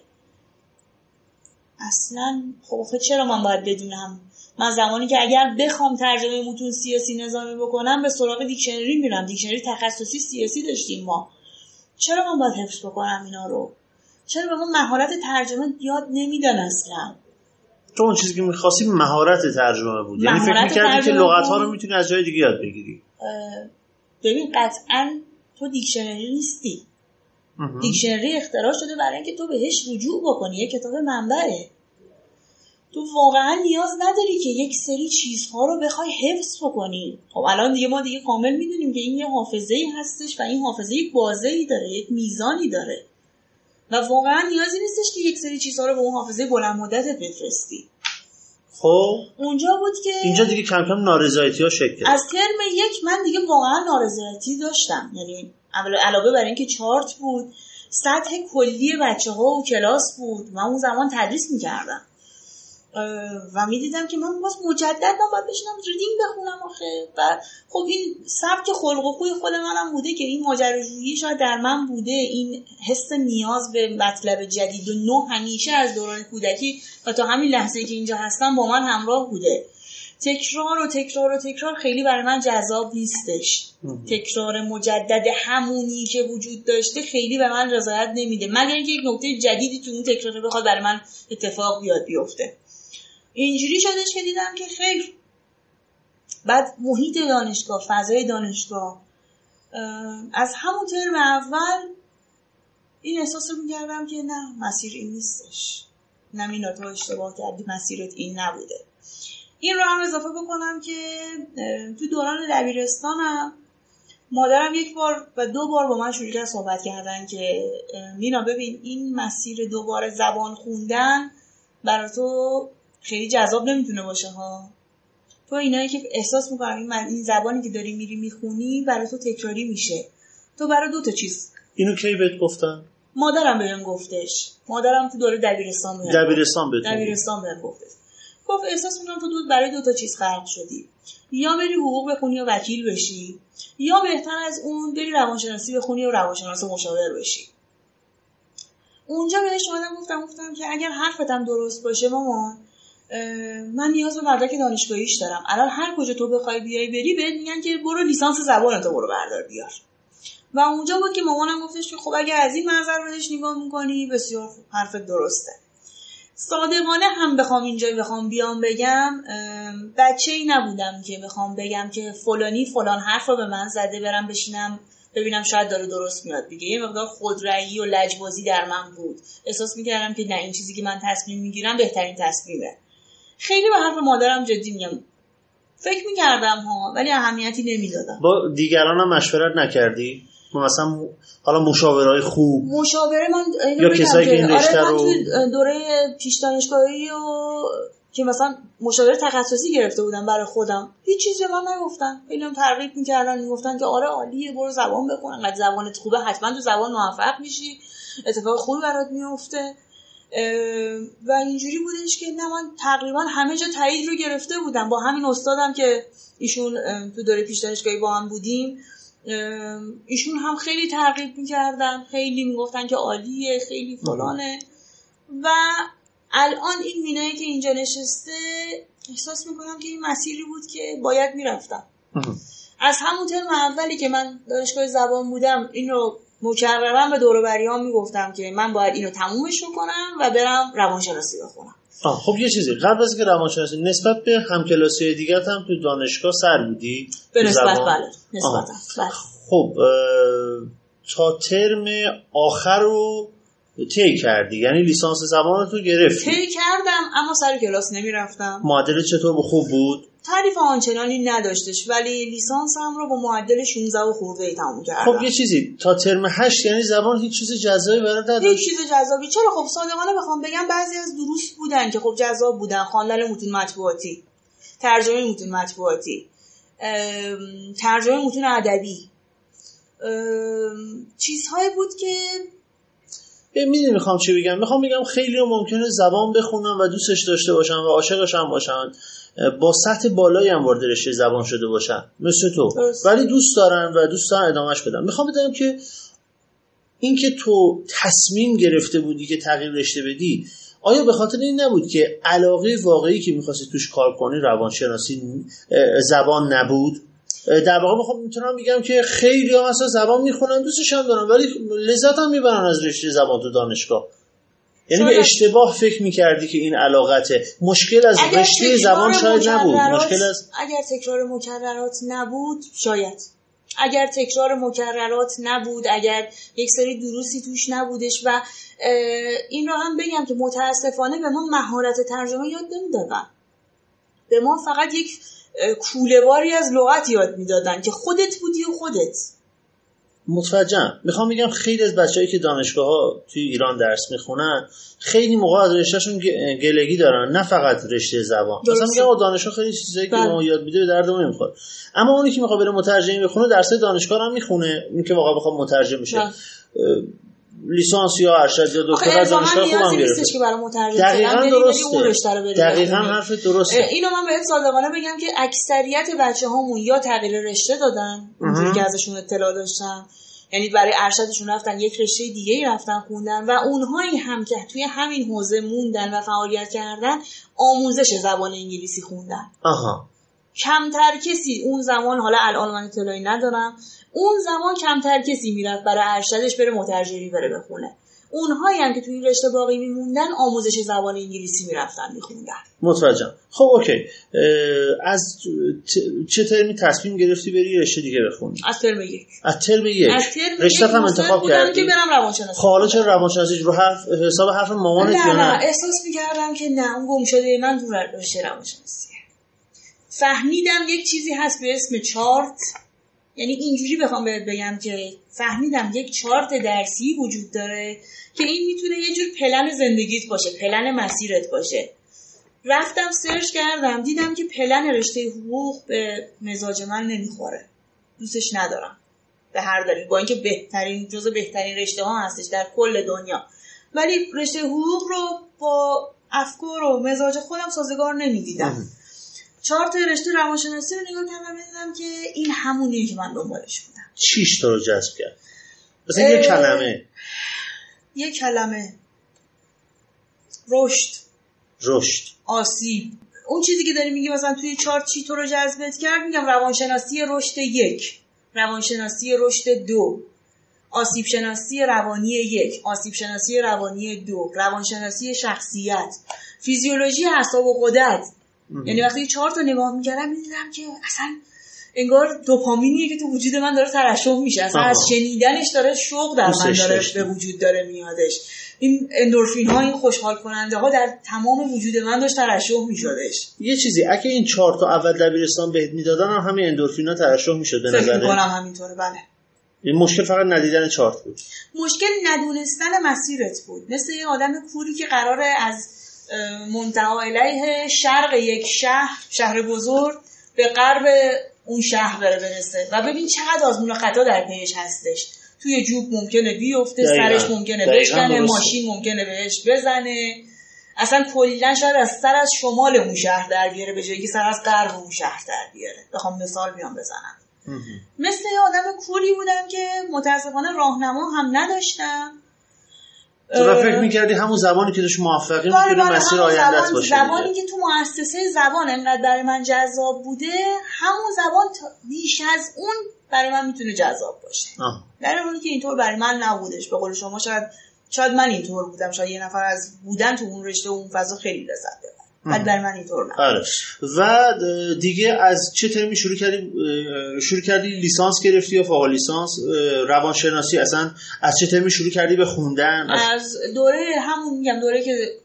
اصلا خب چرا من باید بدونم؟ من زمانی که اگر بخوام ترجمه متون سیاسی نظامی بکنم به سراغ دیکشنری میرم، دیکشنری تخصصی سیاسی داشتیم ما. چرا من باید حفظ بکنم اینا رو؟ چرا به من مهارت ترجمه یاد نمیدن اصلا؟ تو اون چیزی که می‌خواستی مهارت ترجمه بود، یعنی فکر می‌کردی که لغت‌ها رو می‌تونی از جای دیگه یاد بگیری. ببین قطعاً تو دیکشنری نیستی. دیکشنری اختراع شده برای اینکه تو بهش رجوع بکنی، یه کتاب منبعه. تو واقعا نیاز نداری که یک سری چیزها رو بخوای حفظ بکنی. خب الان دیگه ما دیگه کامل میدونیم که این یه حافظه‌ای هستش و این حافظه یک بازه‌ای داره، یک میزانی داره و واقعا نیازی نیستش که یک سری چیزها رو به اون حافظه بلند مدتت بفرستی. خب اونجا بود که اینجا دیگه کم کم نارضایتی‌ها شکل گرفت. از ترم یک من دیگه واقعا نارضایتی داشتم، یعنی علاوه بر اینکه چارت بود، سطح کلی بچه‌ها و کلاس بود. من اون زمان تدریس می‌کردم و میدیدم که من باز مجدد من باید بشنم ریدینگ بخونم آخه. و خب این سبک خلق و خوی خود منم بوده که این ماجراجویی شاید در من بوده، این حس نیاز به مطلب جدید و نو همیشه از دوران کودکی و تا همین لحظه که اینجا هستم با من همراه بوده. تکرار و تکرار و تکرار خیلی برای من جذاب نیستش. تکرار مجدد همونی که وجود داشته خیلی به من رضایت نمیده، مگر اینکه یک نکته جدیدی تو اون تکرار بخواد برای من اتفاق بیاد بیفته. اینجوری شدش که دیدم که خیر، بعد محیط دانشگاه، فضای دانشگاه، از همون ترم اول این احساس رو می‌کردم که نه مسیر این نیستش، نه مینا تو اشتباه کردی، مسیرت این نبوده. این رو هم اضافه بکنم که تو دوران دبیرستانم مادرم یک بار و دو بار با من شروع کرد صحبت کردن که مینا ببین این مسیر دوباره زبان خوندن برای تو خیلی جذاب نمیتونه باشه ها، تو اینایی که احساس میکنم این زبانی که داری میری میخونی برای تو تکراری میشه، تو برای دوتا چیز. اینو کی بهت گفتن؟ مادرم بهم گفتش. مادرم تو دوره دبیرستان بهم دبیرستان بهت دبیرستان بهم گفتش، گفت احساس میکنم تو دو برای دوتا چیز خلق شدی، یا بری حقوق بخونی یا وکیل بشی، یا بهتر از اون بری روانشناسی بخونی یا روانشناس مشاور بشی. اونجا بهش اومدم گفتم گفتم که اگر حرفتم درست باشه مامان، من نیاز به مدرک دانشگاهیش دارم. الان هر کجا تو بخوای بیای بری بهت میگن که برو لیسانس زبان تو برو بردار بیار. و اونجا بود که مامانم گفتش که خب اگر از این منظر بهش نگاه میکنی بسیار حرف درسته. صادقانه هم بخوام اینجا بخوام بیام بگم، بچه‌ای نبودم که بخوام بگم که فلانی فلان حرف رو به من زده برم بشینم ببینم شاید داره درست میاد دیگه. یه مقدار خودرأیی و لجبازی در من بود. احساس میکردم که نه این چیزی که من تصمیم میگیرم بهترین تصمیمه. خیلی به حرف مادرم جدی میگم، فکر میکردم ها ولی اهمیتی نمیدادم. با دیگران هم مشورت نکردی؟ مثلا حالا مشاورهای خوب، مشاوره من یا کسایی که این رشته رو آره دوره پیش دانشگاهی و که مثلا مشاوره تخصصی گرفته بودم برای خودم، هیچ چیزی من نگفتن، اینم ترغیب میکردن، میگفتن که آره عالیه برو زبان بخون، انقدر زبانت خوبه حتما تو زبان موفق میشی، اتفاق خوبی برات میفته. و اینجوری بودش که نه من تقریبا همه جا تایید رو گرفته بودم. با همین استادم که ایشون تو دوره پیش دانشگاهی با هم بودیم، ایشون هم خیلی ترغیب میکردن، خیلی میگفتن که عالیه، خیلی فلانه. و الان این مینایی که اینجا نشسته احساس میکنم که این مسیری بود که باید میرفتم. از همون ترم اولی که من دانشگاه زبان بودم این رو مکررن به دوروبریام میگفتم که من باید اینو تمومش کنم و برم روانشناسی بخونم. آه خب یه چیزی قبل از که روانشناسی نسبت به همکلاسی‌های دیگه هم تو دانشگاه سر بودی؟ به نسبت بله، نسبت بله. خب تا ترم آخر رو تی کردی، یعنی لیسانس زبان رو گرفتی؟ تی کردم اما سر کلاس نمیرفتم. معدل چطور؟ خوب بود؟ تعریف آنچنانی نداشتش ولی لیسانس هم رو با معدل شانزده و خورده ای تموم کردم. خب یه چیزی تا ترم هشت یعنی زبان هیچ چیز جذابی برات نداشت؟ هیچ چیز جذابی چرا، خب صادقانه بخوام بگم بعضی از دروس بودن که خب جذاب بودن، خواندن متون مطبوعاتی، ترجمه متون مطبوعاتی، ترجمه متون ادبی، چیزهایی بود که میدونی میخوام چی بگم، میخوام بگم خیلی ممکنه زبان بخونم و دوستش داشته باشن و عاشقش هم باشن، با سطح بالایی هم وارد رشته زبان شده باشن مثل تو، ولی دوست دارن و دوست دارن ادامهش بدن. میخوام بدونم که این که تو تصمیم گرفته بودی که تغییر رشته بدی، آیا به خاطر این نبود که علاقه واقعی که میخواستی توش کار کنی روانشناسی زبان نبود؟ در واقع خب میتونم بگم که خیلی ها مثلا زبان میخونن دوستش هم دارن ولی لذت هم میبرن از رشته زبان تو دانشگاه، یعنی به اشتباه فکر میکردی که این علاقته. مشکل از رشته زبان شاید نبود، مشکل از اگر تکرار مکررات نبود شاید، اگر تکرار مکررات نبود، اگر یک سری دروسی توش نبودش. و این را هم بگم که متاسفانه به ما مهارت ترجمه یاد نمیدادن، به ما فقط یک کوله‌واری از لغت یاد میدادن که خودت بودی و خودت. متوجهم. میخوام بگم خیلی از بچه‌هایی که دانشگاه ها توی ایران درس میخونن خیلی موقع از رشتهشون گلگی دارن، نه فقط رشته زبان. مثلا میگم دانشگاه خیلی چیزایی که ما یاد میده به دردم نمیخوره، اما اونی که میخواد بره مترجم بخونه درس دانشگاه هم میخونه، اون که واقعا بخواد مترجم بشه لیسانس یا ارشد یا دکترا دانشگاه خوبم گرفت که برای مترجم دقیقاً درسته. دقیقاً حرف درسته. اینو من بهت صادقانه بگم که اکثریت بچه‌هامون یا تغییر رشته دادن اونجوری که ازشون اطلاع داشتن، یعنی برای ارشدشون رفتن یک رشته دیگه رفتن خوندن، و اونهایی هم که توی همین حوزه موندن و فعالیت کردن آموزش زبان انگلیسی خوندن. آها. کمتر کسی اون زمان، حالا الان من اطلاعی ندارم، اون زمان کمتر کسی میرفت برای ارشدش بره مترجمی بره بخونه. اونهایی هم که توی این رشته باقی میموندن آموزش زبان انگلیسی میرفتن میخوندن. متوجهم. خب اوکی، از چه ترمی تصمیم گرفتی بری رشته دیگه بخونی؟ از ترم یک. از ترم یک. رشته هم انتخاب کردم که برم روانشناسی. حالا چرا روانشناسی؟ رو حرف حساب حرف مامانت یا نه؟ نه، احساس می‌کردم که نه اون گم شده من تو رشته روانشناسی. فهمیدم یک چیزی هست به اسم چارت، یعنی اینجوری بخوام بهت بگم که فهمیدم یک چارت درسی وجود داره که این میتونه یه جور پلن زندگیت باشه، پلن مسیرت باشه. رفتم سرچ کردم دیدم که پلن رشته حقوق به مزاج من نمیخوره، دوستش ندارم به هر دلیل، با اینکه بهترین جزو بهترین رشته ها هستش در کل دنیا، ولی رشته حقوق رو با افکار و مزاج خودم سازگار نمیدیدم. چهار تا رشته روانشناسی رو نگاه کردم دیدم که این همونیه که من دنبالش بودم. چیش تو رو جذب کرد؟ مثلا یه کلمه. یه کلمه. رشد. رشد. آسیب. اون چیزی که داری میگی مثلا توی چهار چی تو رو جذبت کرد؟ میگم روانشناسی رشد یک، روانشناسی رشد دو، آسیب شناسی روانی یک، آسیب شناسی روانی دو، روانشناسی شخصیت، فیزیولوژی اعصاب و غدد. یعنی وقتی چهار تا نگاه می‌کردم می‌دیدم که اصلا انگار دوپامینیه که تو وجود من داره ترشح میشه، اصلا آه. از شنیدنش داره شوق در من داره به وجود داره میادش، این اندورفین‌ها این خوشحال کننده‌ها در تمام وجود من داشت ترشح میشدش. یه چیزی اگه این چهار تا اول دبیرستان بهت میدادن هم همین اندورفینا ترشح میشد به نظر من. همینطوره بله. این مشکل فقط ندیدن چارت بود. مشکل ندونستن مسیرت بود. مثل یه آدم کوری که قراره از منتها علیه شرق یک شهر، شهر بزرگ، به غرب اون شهر بره برسه و ببین چقدر آزمون و خطا در پیش هستش. توی جوب ممکنه بیفته، سرش ممکنه بشکنه، ماشین ممکنه بهش بزنه، اصلا کلا شاید از سر از شمال اون شهر در بیاره به جایی که سر از غرب اون شهر در بیاره. بخوام مثال بیام بزنم مثل یه آدم کوری بودم که متاسفانه راهنما هم نداشتم. تو را فکر میکردی همون زبانی که توش موفقی میکنه مسیر آیندت باشه. زبانی که تو مؤسسه زبان انقدر برای من جذاب بوده، همون زبان بیش از اون برای من میتونه جذاب باشه. در حالی که اینطور برای من نبودش. به قول شما شاید شاید من اینطور بودم، شاید یه نفر از بودن تو اون رشته و اون فضا خیلی لذت ببره. ولی برای من اینطور نه. آره. و دیگه از چه ترمی شروع کردی شروع کردی لیسانس گرفتی یا فوق لیسانس روانشناسی؟ اصلا از چه ترمی شروع کردی به خوندن؟ از دوره همون میگم دوره که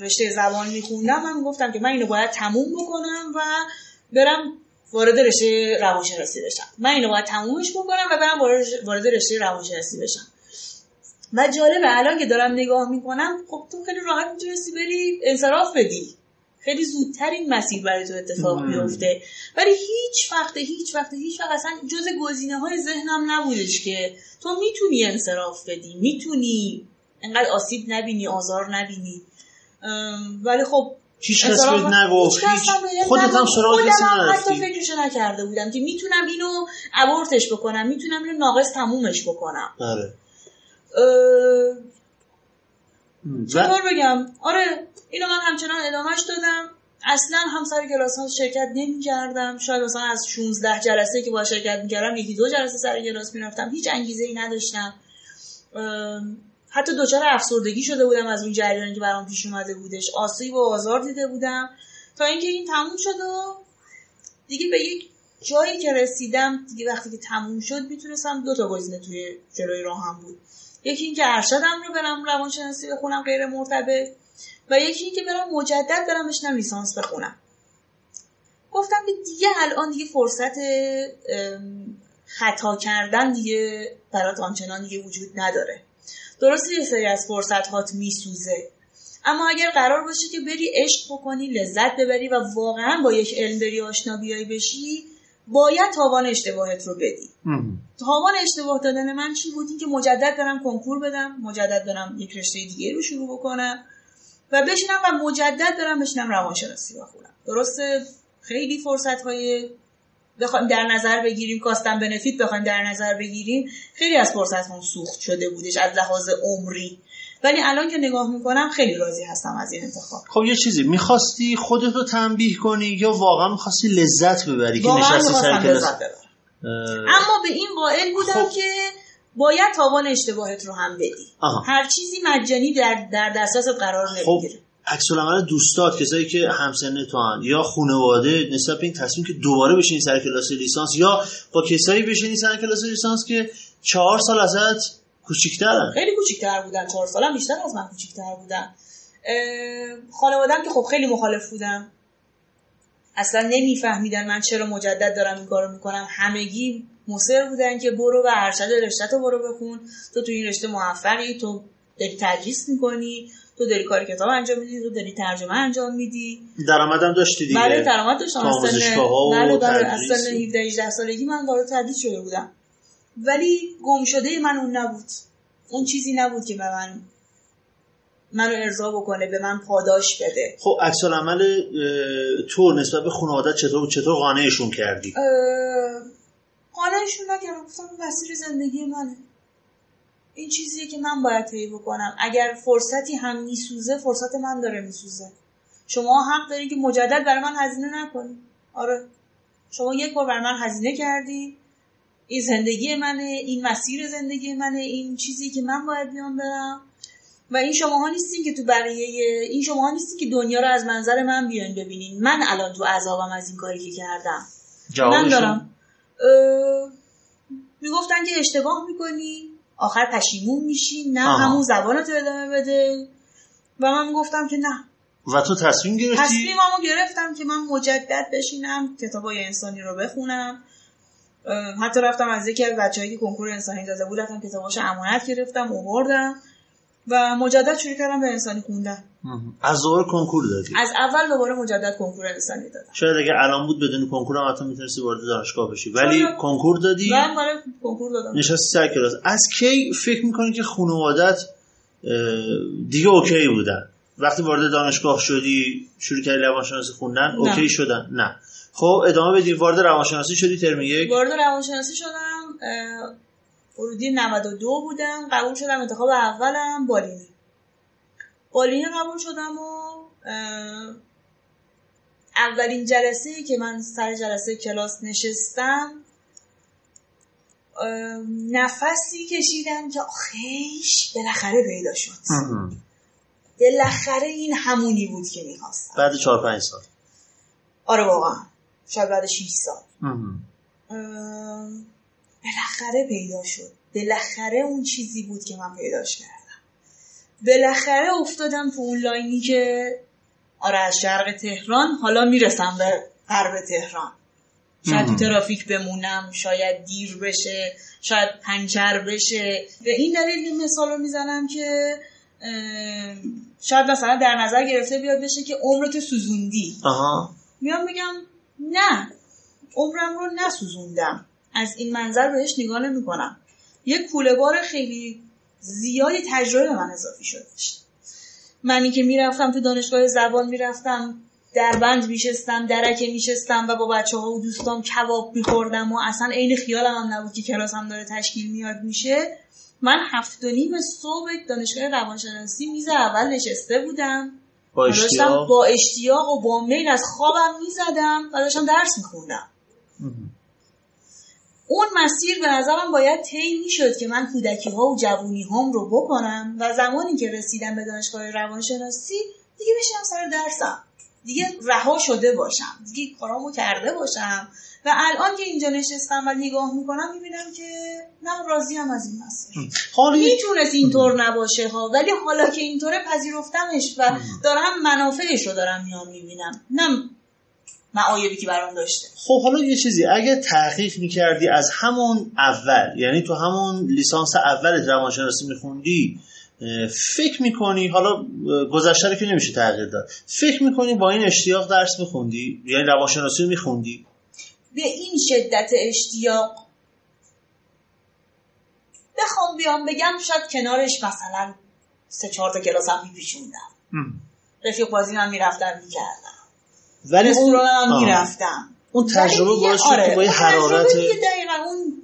رشته زبان میخوندم من گفتم که من اینو باید تموم بکنم و برم وارد رشته روانشناسی بشم. من اینو باید تمومش بکنم و برم وارد رشته روانشناسی بشم. و جالبه الان که دارم نگاه میکنم خب تو خیلی راحت میتونستی بری انصراف بدی، خیلی زودتر این مسیر برای تو اتفاق میفته، ولی هیچ وقت هیچ وقت هیچ وقت اصلا جز گزینه های ذهنم نبودش که تو میتونی انصراف بدی، میتونی انقدر آسیب نبینی، آزار نبینی. ولی خب هیچ کس بهت نگفت، خودت هم سراغ کسی نرفتی. حتی فکرش نکرده بودم که میتونم اینو ابورتش بکنم، میتونم اینو ناقص تمومش بکنم. آره. چطور بگم؟ آره اینو من همچنان ادامهش دادم. اصلا هم سر کلاس ها شرکت نمی کردم. شاید مثلا از شانزده جلسه که با شرکت می کردم یکی دو جلسه سر کلاس می رفتم. هیچ انگیزه ای نداشتم. حتی دوچار افسردگی شده بودم از اون جریانی که برام پیش اومده بودش. آسیب و آزار دیده بودم تا اینکه این تموم شد و دیگه به یک جایی که رسیدم دیگه وقتی که تموم شد میتونستم دو تا گزینه توی جلوی راهم بود. یکی این که ارشدم رو برم روانشناسی بخونم غیر مرتبط و یکی این که برم مجدد برم بشنم لیسانس بخونم. گفتم که دیگه الان دیگه فرصت خطا کردن دیگه برات آنچنان دیگه وجود نداره. درسته یه سری از فرصت هات میسوزه اما اگر قرار باشه که بری عشق بکنی، لذت ببری و واقعا با یک علم بری آشنا بیای بشی، باید تاوان اشتباهت رو بدی. تاوان اشتباه دادن من چی بود؟ این که مجدد برم کنکور بدم، مجدد برم یک رشته دیگه رو شروع بکنم و بشینم و مجدد برم بشینم روانشناسی بخونم. درسته خیلی فرصت های بخوایم در نظر بگیریم، کاستم بنفیت بخوایم در نظر بگیریم، خیلی از فرصت هم سوخت شده بودش از لحاظ عمری، ولی الان که نگاه میکنم خیلی راضی هستم از این انتخاب. خب یه چیزی میخواستی خودت رو تنبیه کنی یا واقعا میخواستی لذت ببری که نشستی سر کلاس؟ اما به این قائل بودم خب. که باید تاوان اشتباهت رو هم بدی. آها. هر چیزی مجانی در در دسترس قرار نمیگیره. خب. عکس العمل دوستات، کسایی که همسن تو هن یا خانواده، نسبت به این تصمیم که دوباره بشینی سر کلاس لیسانس یا با کسایی بشینی سر کلاس لیسانس که چهار سال ازت کوچیک‌ترن. خیلی کوچیک‌تر بودن، چهار سالم بیشتر از من کوچیک‌تر بودن. خانواده‌ام که خب خیلی مخالف بودن، اصلا نمیفهمیدن من چرا مجدد دارم این کارو میکنم. همگی مصر بودن که برو و ارشد رشته‌تو برو بخون، تو تو این رشته موفقی، تو داری تدریس می‌کنی، تو داری کار کتاب انجام میدی، تو داری ترجمه انجام میدی. درآمدم داشتی دیگه. بله درآمد داشتم. بله بله اصلا هفده هجده سالگی من وارد تدریس شده بودم. ولی گم شده من اون نبود. اون چیزی نبود که به من منو ارضا بکنه، به من پاداش بده. خب عکس العمل تو نسبت به خانواده چطور چطور قانعشون کردی؟ قانعشون نکردم، گفتم مسیر زندگی منه. این چیزیه که من باید طی بکنم. اگر فرصتی هم میسوزه، فرصت من داره میسوزه. شما حق دارین که مجدد برای من هزینه نکنید. آره. شما یک بار برای من هزینه کردی. این زندگی منه، این مسیر زندگی منه، این چیزی که من باید بیام برم. و این شماها نیستین که تو بقیه، این شماها نیستین که دنیا رو از منظر من بیان ببینین. من الان تو عذابم از این کاری که کردم. من دارم. اه... میگفتن که اشتباه میکنی. آخر پشیمون میشی، نه آها. همون زبانتو ادامه بده. و من گفتم که نه. و تو تصمیم گرفتی؟ تصمیممو گرفتم که من مجدد بشینم کتابای انسانی رو بخونم. حتی رفتم از یکی از بچه‌هایی که کنکور انسانی داده بود رفتم کتاباشو امانت گرفتم آوردم و مجدد شروع کردم به انسانی خوندن. از دوباره کنکور دادی؟ از اول دوباره مجدد کنکور انسانی دادم. شاید اگه الان بود بدون کنکور هم حتی میتونستی وارد دانشگاه بشی، ولی شاید. کنکور دادی؟ من برای کنکور دادم. نشستی سر کلاس. از کی فکر میکنی که خانواده‌ات دیگه اوکی بودن؟ وقتی وارد دانشگاه شدی شروع کردی روانشناسی خوندن اوکی نه. شدن؟ نه. خب ادامه بدی. وارد روانشناسی شدی ترم یک؟ وارد روانشناسی شدم ورودی نود و دو بودم، قبول شدم. انتخاب اولم بالینی بالینی قبول شدم و اولین جلسه که من سر جلسه کلاس نشستم نفسی کشیدم که آخیش بالاخره پیدا شد. بالاخره این همونی بود که میخواستم بعد چهار پنج سال. آره واقعا شاید بعد شیش سال بالاخره پیدا شد. بالاخره اون چیزی بود که من پیداش کردم. بالاخره افتادم تو اون لاینی که آره از شرق تهران حالا میرسم به غرب تهران. شاید تو ترافیک بمونم، شاید دیر بشه، شاید پنچر بشه. به این دلیل مثال رو میزنم که شاید مثلا در نظر گرفته بیاد بشه که عمرتو سوزوندی. آها. میام بگم نه، عمرم رو نسوزوندم. از این منظر بهش نگاه نمی‌کنم. یه کوله‌بار خیلی زیادی تجربه من اضافی شدش. منی که میرفتم تو دانشگاه زبان میرفتم دربند میشستم، درکه میشستم و با بچه‌ها و دوستام کباب می‌خوردم و اصلا عین خیالم هم نبود که کلاسم داره تشکیل میاد میشه. من هفت و نیم صبح دانشگاه روانشناسی میز اول نشسته بودم. با اشتیاق با اشتیاق و با میل از خوابم میزدم و داشتم درس می‌خوندم. اون مسیر به نظرم باید طی میشد که من کودکی‌ها و جوونی‌هام رو بکنم و زمانی که رسیدم به دانشگاه روانشناسی دیگه بشینم سر درسم. دیگه رها شده باشم. دیگه کارامو کرده باشم. و الان که اینجا نشستم و نگاه میکنم میبینم که نه راضیم از این مسیر. خالی... میتونست اینطور نباشه ها، ولی حالا که اینطوره پذیرفتمش و دارم منافعش رو دارم میام میبینم، نه معایبی که برام داشته. خب حالا یه چیزی اگه تحقیق میکردی از همون اول، یعنی تو همون لیسانس اول روانشناسی میخوندی، فکر میکنی حالا گذشته رو که نمیشه تغییر داد، فکر میکنی با این اشتیاق درس میخوندی؟ یعنی روانشناسی رو میخوندی به این شدت اشتیاق؟ بخوام بیام بگم شاید کنارش مثلا سه چهار تا کلاس هم میپیچوندم، رفیق بازی من میرفتم میکردم، ولی اون هم میرفتم. اون تجربه باعث شد آره. که با یه حرارت دقیقاً اون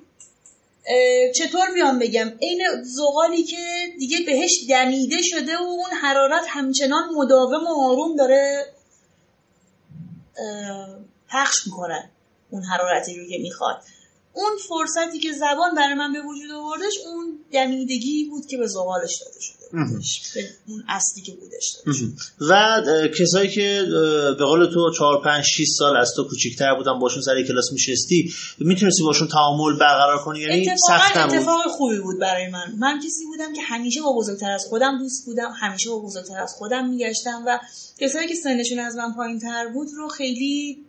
چطور بیام بگم این زغالی که دیگه بهش دمیده شده و اون حرارت همچنان مداوم و آروم داره پخش میکنه اون حرارتی رو که میخواد. اون فرصتی که زبان برای من به وجود آوردش اون دمیدگی بود که به زغالش داده شده بودش، اون اصلی که بودش داده شده. و کسایی که به قول تو چهار پنج شش سال از تو کوچیک‌تر بودن باشون سر کلاس میشستی میتونستی باشون تعامل برقرار کنی؟ یعنی سختم بود؟ اتفاق خوبی بود برای من. من کسی بودم که همیشه با بزرگتر از خودم دوست بودم، همیشه با بزرگتر از خودم میگشتم و کسایی که سنشون از من پایین‌تر بود رو خیلی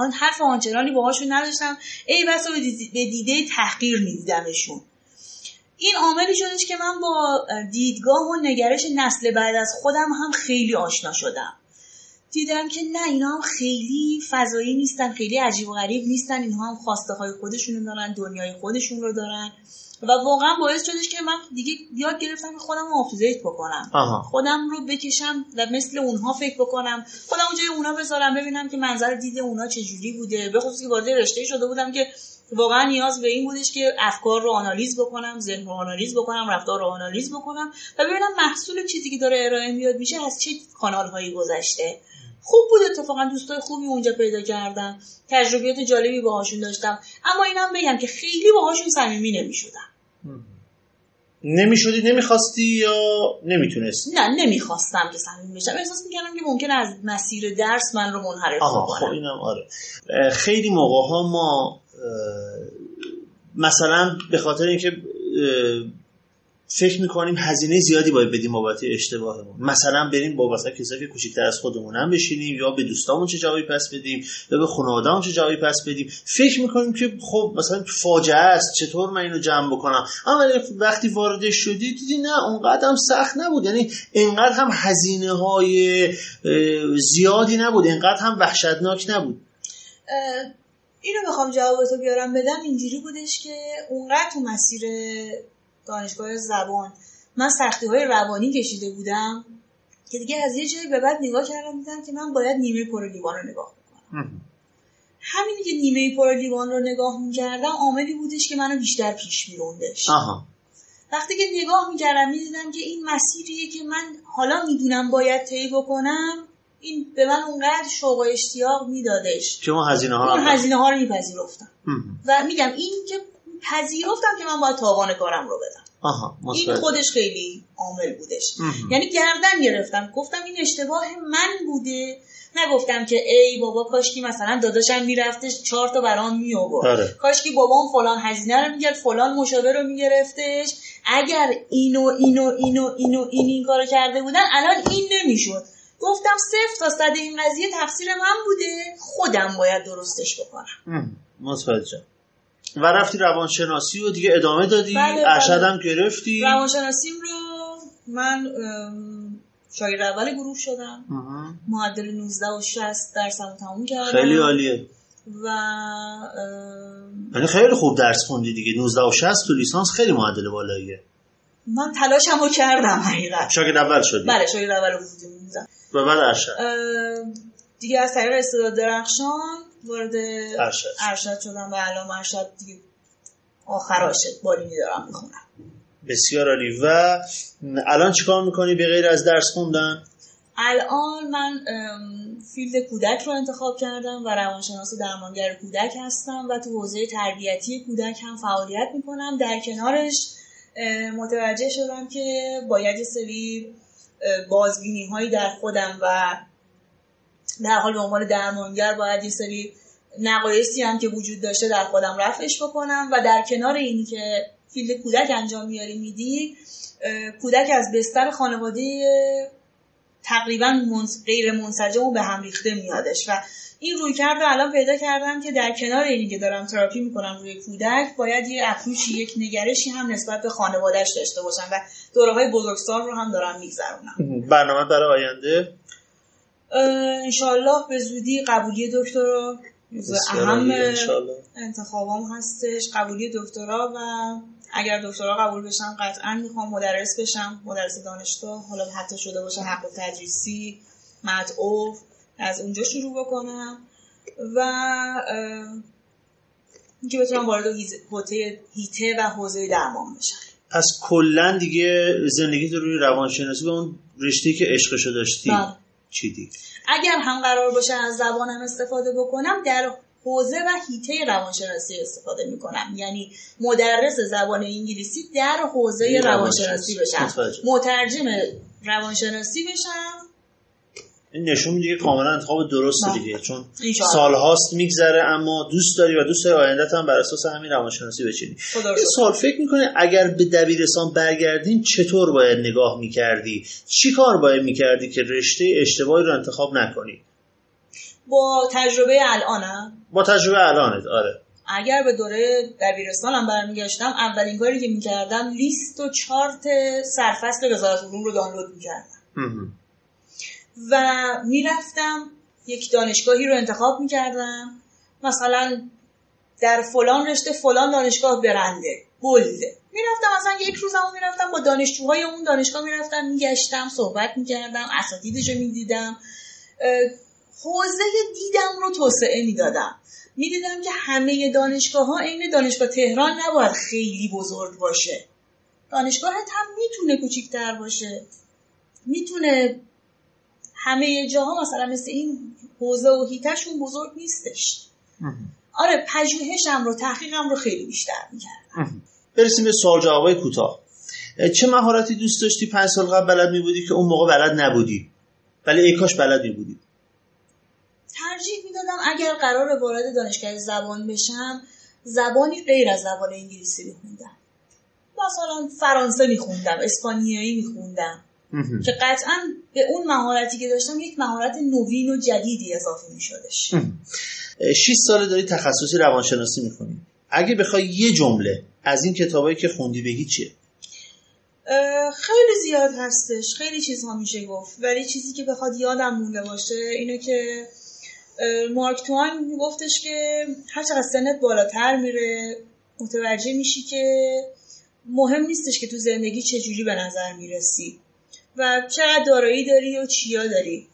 آن حرف آنچنانی باهاشون نداشتم، ای بسا به دیده تحقیر می‌دیدمشون. این عاملی شدش که من با دیدگاه و نگرش نسل بعد از خودم هم خیلی آشنا شدم. دیدم که نه اینا هم خیلی فضایی نیستن، خیلی عجیب و غریب نیستن، اینها هم خواسته های خودشون دارن، دنیای خودشون رو دارن و واقعا باعث شدش که من دیگه یاد گرفتم که خودم رو آپدیت بکنم. آها. خودم رو بکشم و مثل اونها فکر بکنم، خودم رو جای اونها بذارم، ببینم که منظر دید اونها چجوری بوده. به خصوص که وارد رشته شده بودم که واقعا نیاز به این بودش که افکار رو آنالیز بکنم، ذهن رو آنالیز بکنم، رفتار رو آنالیز بکنم و ببینم محصول چیزی که داره ارائه میاد میشه از چه کانال‌هایی گذشته. خوب بود، اتفاقا دوستای خوبی اونجا پیدا کردم، تجربیات جالبی باهاشون داشتم، اما اینم بگم که خیلی باهاشون صمیمی نمیشدم. نمیشدی؟ نمیخواستی یا نمیتونستی؟ نه نمیخواستم که صمیمی بشم، احساس میکردم که ممکنه از مسیر درس من رو منحرف کنه. خب اینم آره. خیلی موقع ها ما مثلا به خاطر اینکه فکر میکنیم هزینه زیادی باید بدیم بابت اشتباهمون، مثلا بریم بابت کسایی که کوچیک‌تر از خودمون هم بشینیم یا به دوستامون چه جوابی پس بدیم یا به خانواده‌مون چه جوابی پس بدیم. فکر میکنیم که خب مثلا فاجعه است، چطور من اینو جمع بکنم. اما وقتی وارد شدی دیدی نه اونقدر هم سخت نبود، یعنی اینقدر هم هزینه‌های زیادی نبود، اینقدر هم وحشتناک نبود. اینو بخوام جوابتو بیارم بدم اینجوری بودش که اونقدر تو مسیر دانشگاه زبان من سختی‌های روانی کشیده بودم که دیگه از یه جایی به بعد نگاه کردم دیدم که من باید نیمه پر لیوان رو نگاه بکنم. همینی که نیمه پر لیوان رو نگاه می‌کردم عاملی بودش که منو بیشتر پیش می‌روندش. آها. وقتی که نگاه می‌کردم می‌دیدم که این مسیریه که من حالا می‌دونم باید طی بکنم، این به من اونقدر شوق و اشتیاق می‌دادش که من هزینه‌ها رو هزینه‌ها رو می‌پذیرفتم. و میگم این که پذیرفتم که من باید تاوان کارم رو بدم. آها این خودش خیلی عامل بودش. امه. یعنی گردن گرفتم، گفتم این اشتباه من بوده، نگفتم که ای بابا کاشکی مثلا داداشم میرفته چهار تا برام می آورد، کاشکی بابام فلان هزینه رو میگرفت، فلان مشاور رو میگرفتش، اگر اینو اینو اینو اینو این این کارو کرده بودن الان این نمیشد. گفتم صفر تا صد این قضیه تفسیر من بوده، خودم باید درستش بکنم. متوجه. و رفتی روانشناسی و دیگه ادامه دادی؟ ارشدم گرفتی؟ روانشناسیم رو من شاگرد اول گروه شدم، معدل نوزده و شصت درسمو تموم کردم. خیلی عالیه. و یعنی خیلی خوب درس خوندی دیگه. نوزده و شصت تو لیسانس خیلی معدل بالاییه. من تلاشمو کردم حقیقت. شاگرد اول شدی؟ بله شاگرد اول بودم. و بعد ارشد دیگه از طریق استعداد درخشان وارد ارشد. ارشد شدم و الان ارشد دیگه آخراشه، بالینی دارم میخونم. بسیار عالی. و الان چیکار میکنی به غیر از درس خوندن؟ الان من فیلد کودک رو انتخاب کردم و روانشناس و درمانگر کودک هستم و تو حوزه تربیتی کودک هم فعالیت میکنم. در کنارش متوجه شدم که باید یه سری بازبینی هایی در خودم و در حال به عنوان درمانگر باید یه سری نقایصی هم که وجود داشته در خودم رفعش بکنم. و در کنار اینی که فیلد کودک انجام میاری میدی، کودک از بستر خانواده تقریبا منس... غیر منسجم و به هم ریخته میادش و این رویکرد رو الان پیدا کردم که در کنار اینی که دارم تراپی میکنم روی کودک، باید یه اپروچی، یک نگرشی هم نسبت به خانوادهش داشته باشم و دوره‌های بزرگسال رو هم دارم میگذرونم. برنامه برای آینده انشالله به زودی قبولی دکترا اهم انتخابام هستش، قبولی دکترا. و اگر دکترا قبول بشم قطعا میخوام مدرس بشم، مدرس دانشگاه، حالا حتی شده باشه حق تدریسی مدعو، از اونجا شروع بکنم و اینکه بتونم وارد هیته و حوزه درمان بشم. پس کلا دیگه زندگی تو روی روانشناسی به اون رشته‌ای که عشقشو داشتی چی دی؟ اگر هم قرار باشه از زبانم استفاده بکنم، در حوزه و هیته روانشناسی استفاده میکنم، یعنی مدرس زبان انگلیسی در حوزه روانشناسی بشم، مترجم روانشناسی بشم. این نشون میده که کاملا انتخاب درسته دیگه، چون سالهاست میگذره اما دوست داری و دوست داری آینده‌ت هم بر اساس همین روانشناسی بچینی. یه سال فکر میکنی اگر به دبیرستان برگردین چطور باید نگاه میکردی؟ چی کار باید میکردی که رشته اشتباهی رو انتخاب نکنی؟ با تجربه الانم؟ با تجربه الانت آره. اگر به دوره دبیرستانم برمیگشتم، اولین کاری که میکردم لیست و چارت سرفصل وزارت علوم رو دانلود میکردم و میرفتم یک دانشگاهی رو انتخاب میکردم، مثلا در فلان رشته فلان دانشگاه برنده بلده. میرفتم مثلا یک روزمو میرفتم با دانشجوهای اون دانشگاه میرفتم میگشتم، صحبت میکردم، اساتیدشو میدیدم، حوزه دیدم رو توسعه میدادم. میدیدم که همه دانشگاه ها عین دانشگاه تهران نباید خیلی بزرگ باشه، دانشگاهت هم میتونه کوچیک‌تر باشه، میتونه همه جاها مثلا مثل این حوزه و هیتشون بزرگ نیستش. آره پژوهشم رو تحقیقم رو خیلی بیشتر می‌کردم. برسیم به سوال جوابای کوتاه. چه مهارتی دوست داشتی پنج سال قبل بلد می‌بودی که اون موقع بلد نبودی ولی ای کاش بلد می‌بودی؟ ترجیح میدادم اگر قرار وارد دانشگاه زبان بشم، زبانی غیر از زبان انگلیسی بخوندم. مثلا فرانسه می‌خوندم، اسپانیایی می‌خوندم. که قطعاً به اون مهارتی که داشتم یک مهارت نوین و جدیدی اضافه می شدش. شش ساله داری تخصصی روانشناسی می کنی، اگه بخوای یه جمله از این کتابایی که خوندی بگی چیه؟ خیلی زیاد هستش، خیلی چیزها میشه گفت، ولی چیزی که بخواد یادم مونده باشه اینه که مارک توئن می گفتش که هر چقدر سنت بالاتر میره متوجه میشی که مهم نیستش که تو زندگی چجوری به نظر میرسی و چقدر دارایی داری و چیا داری،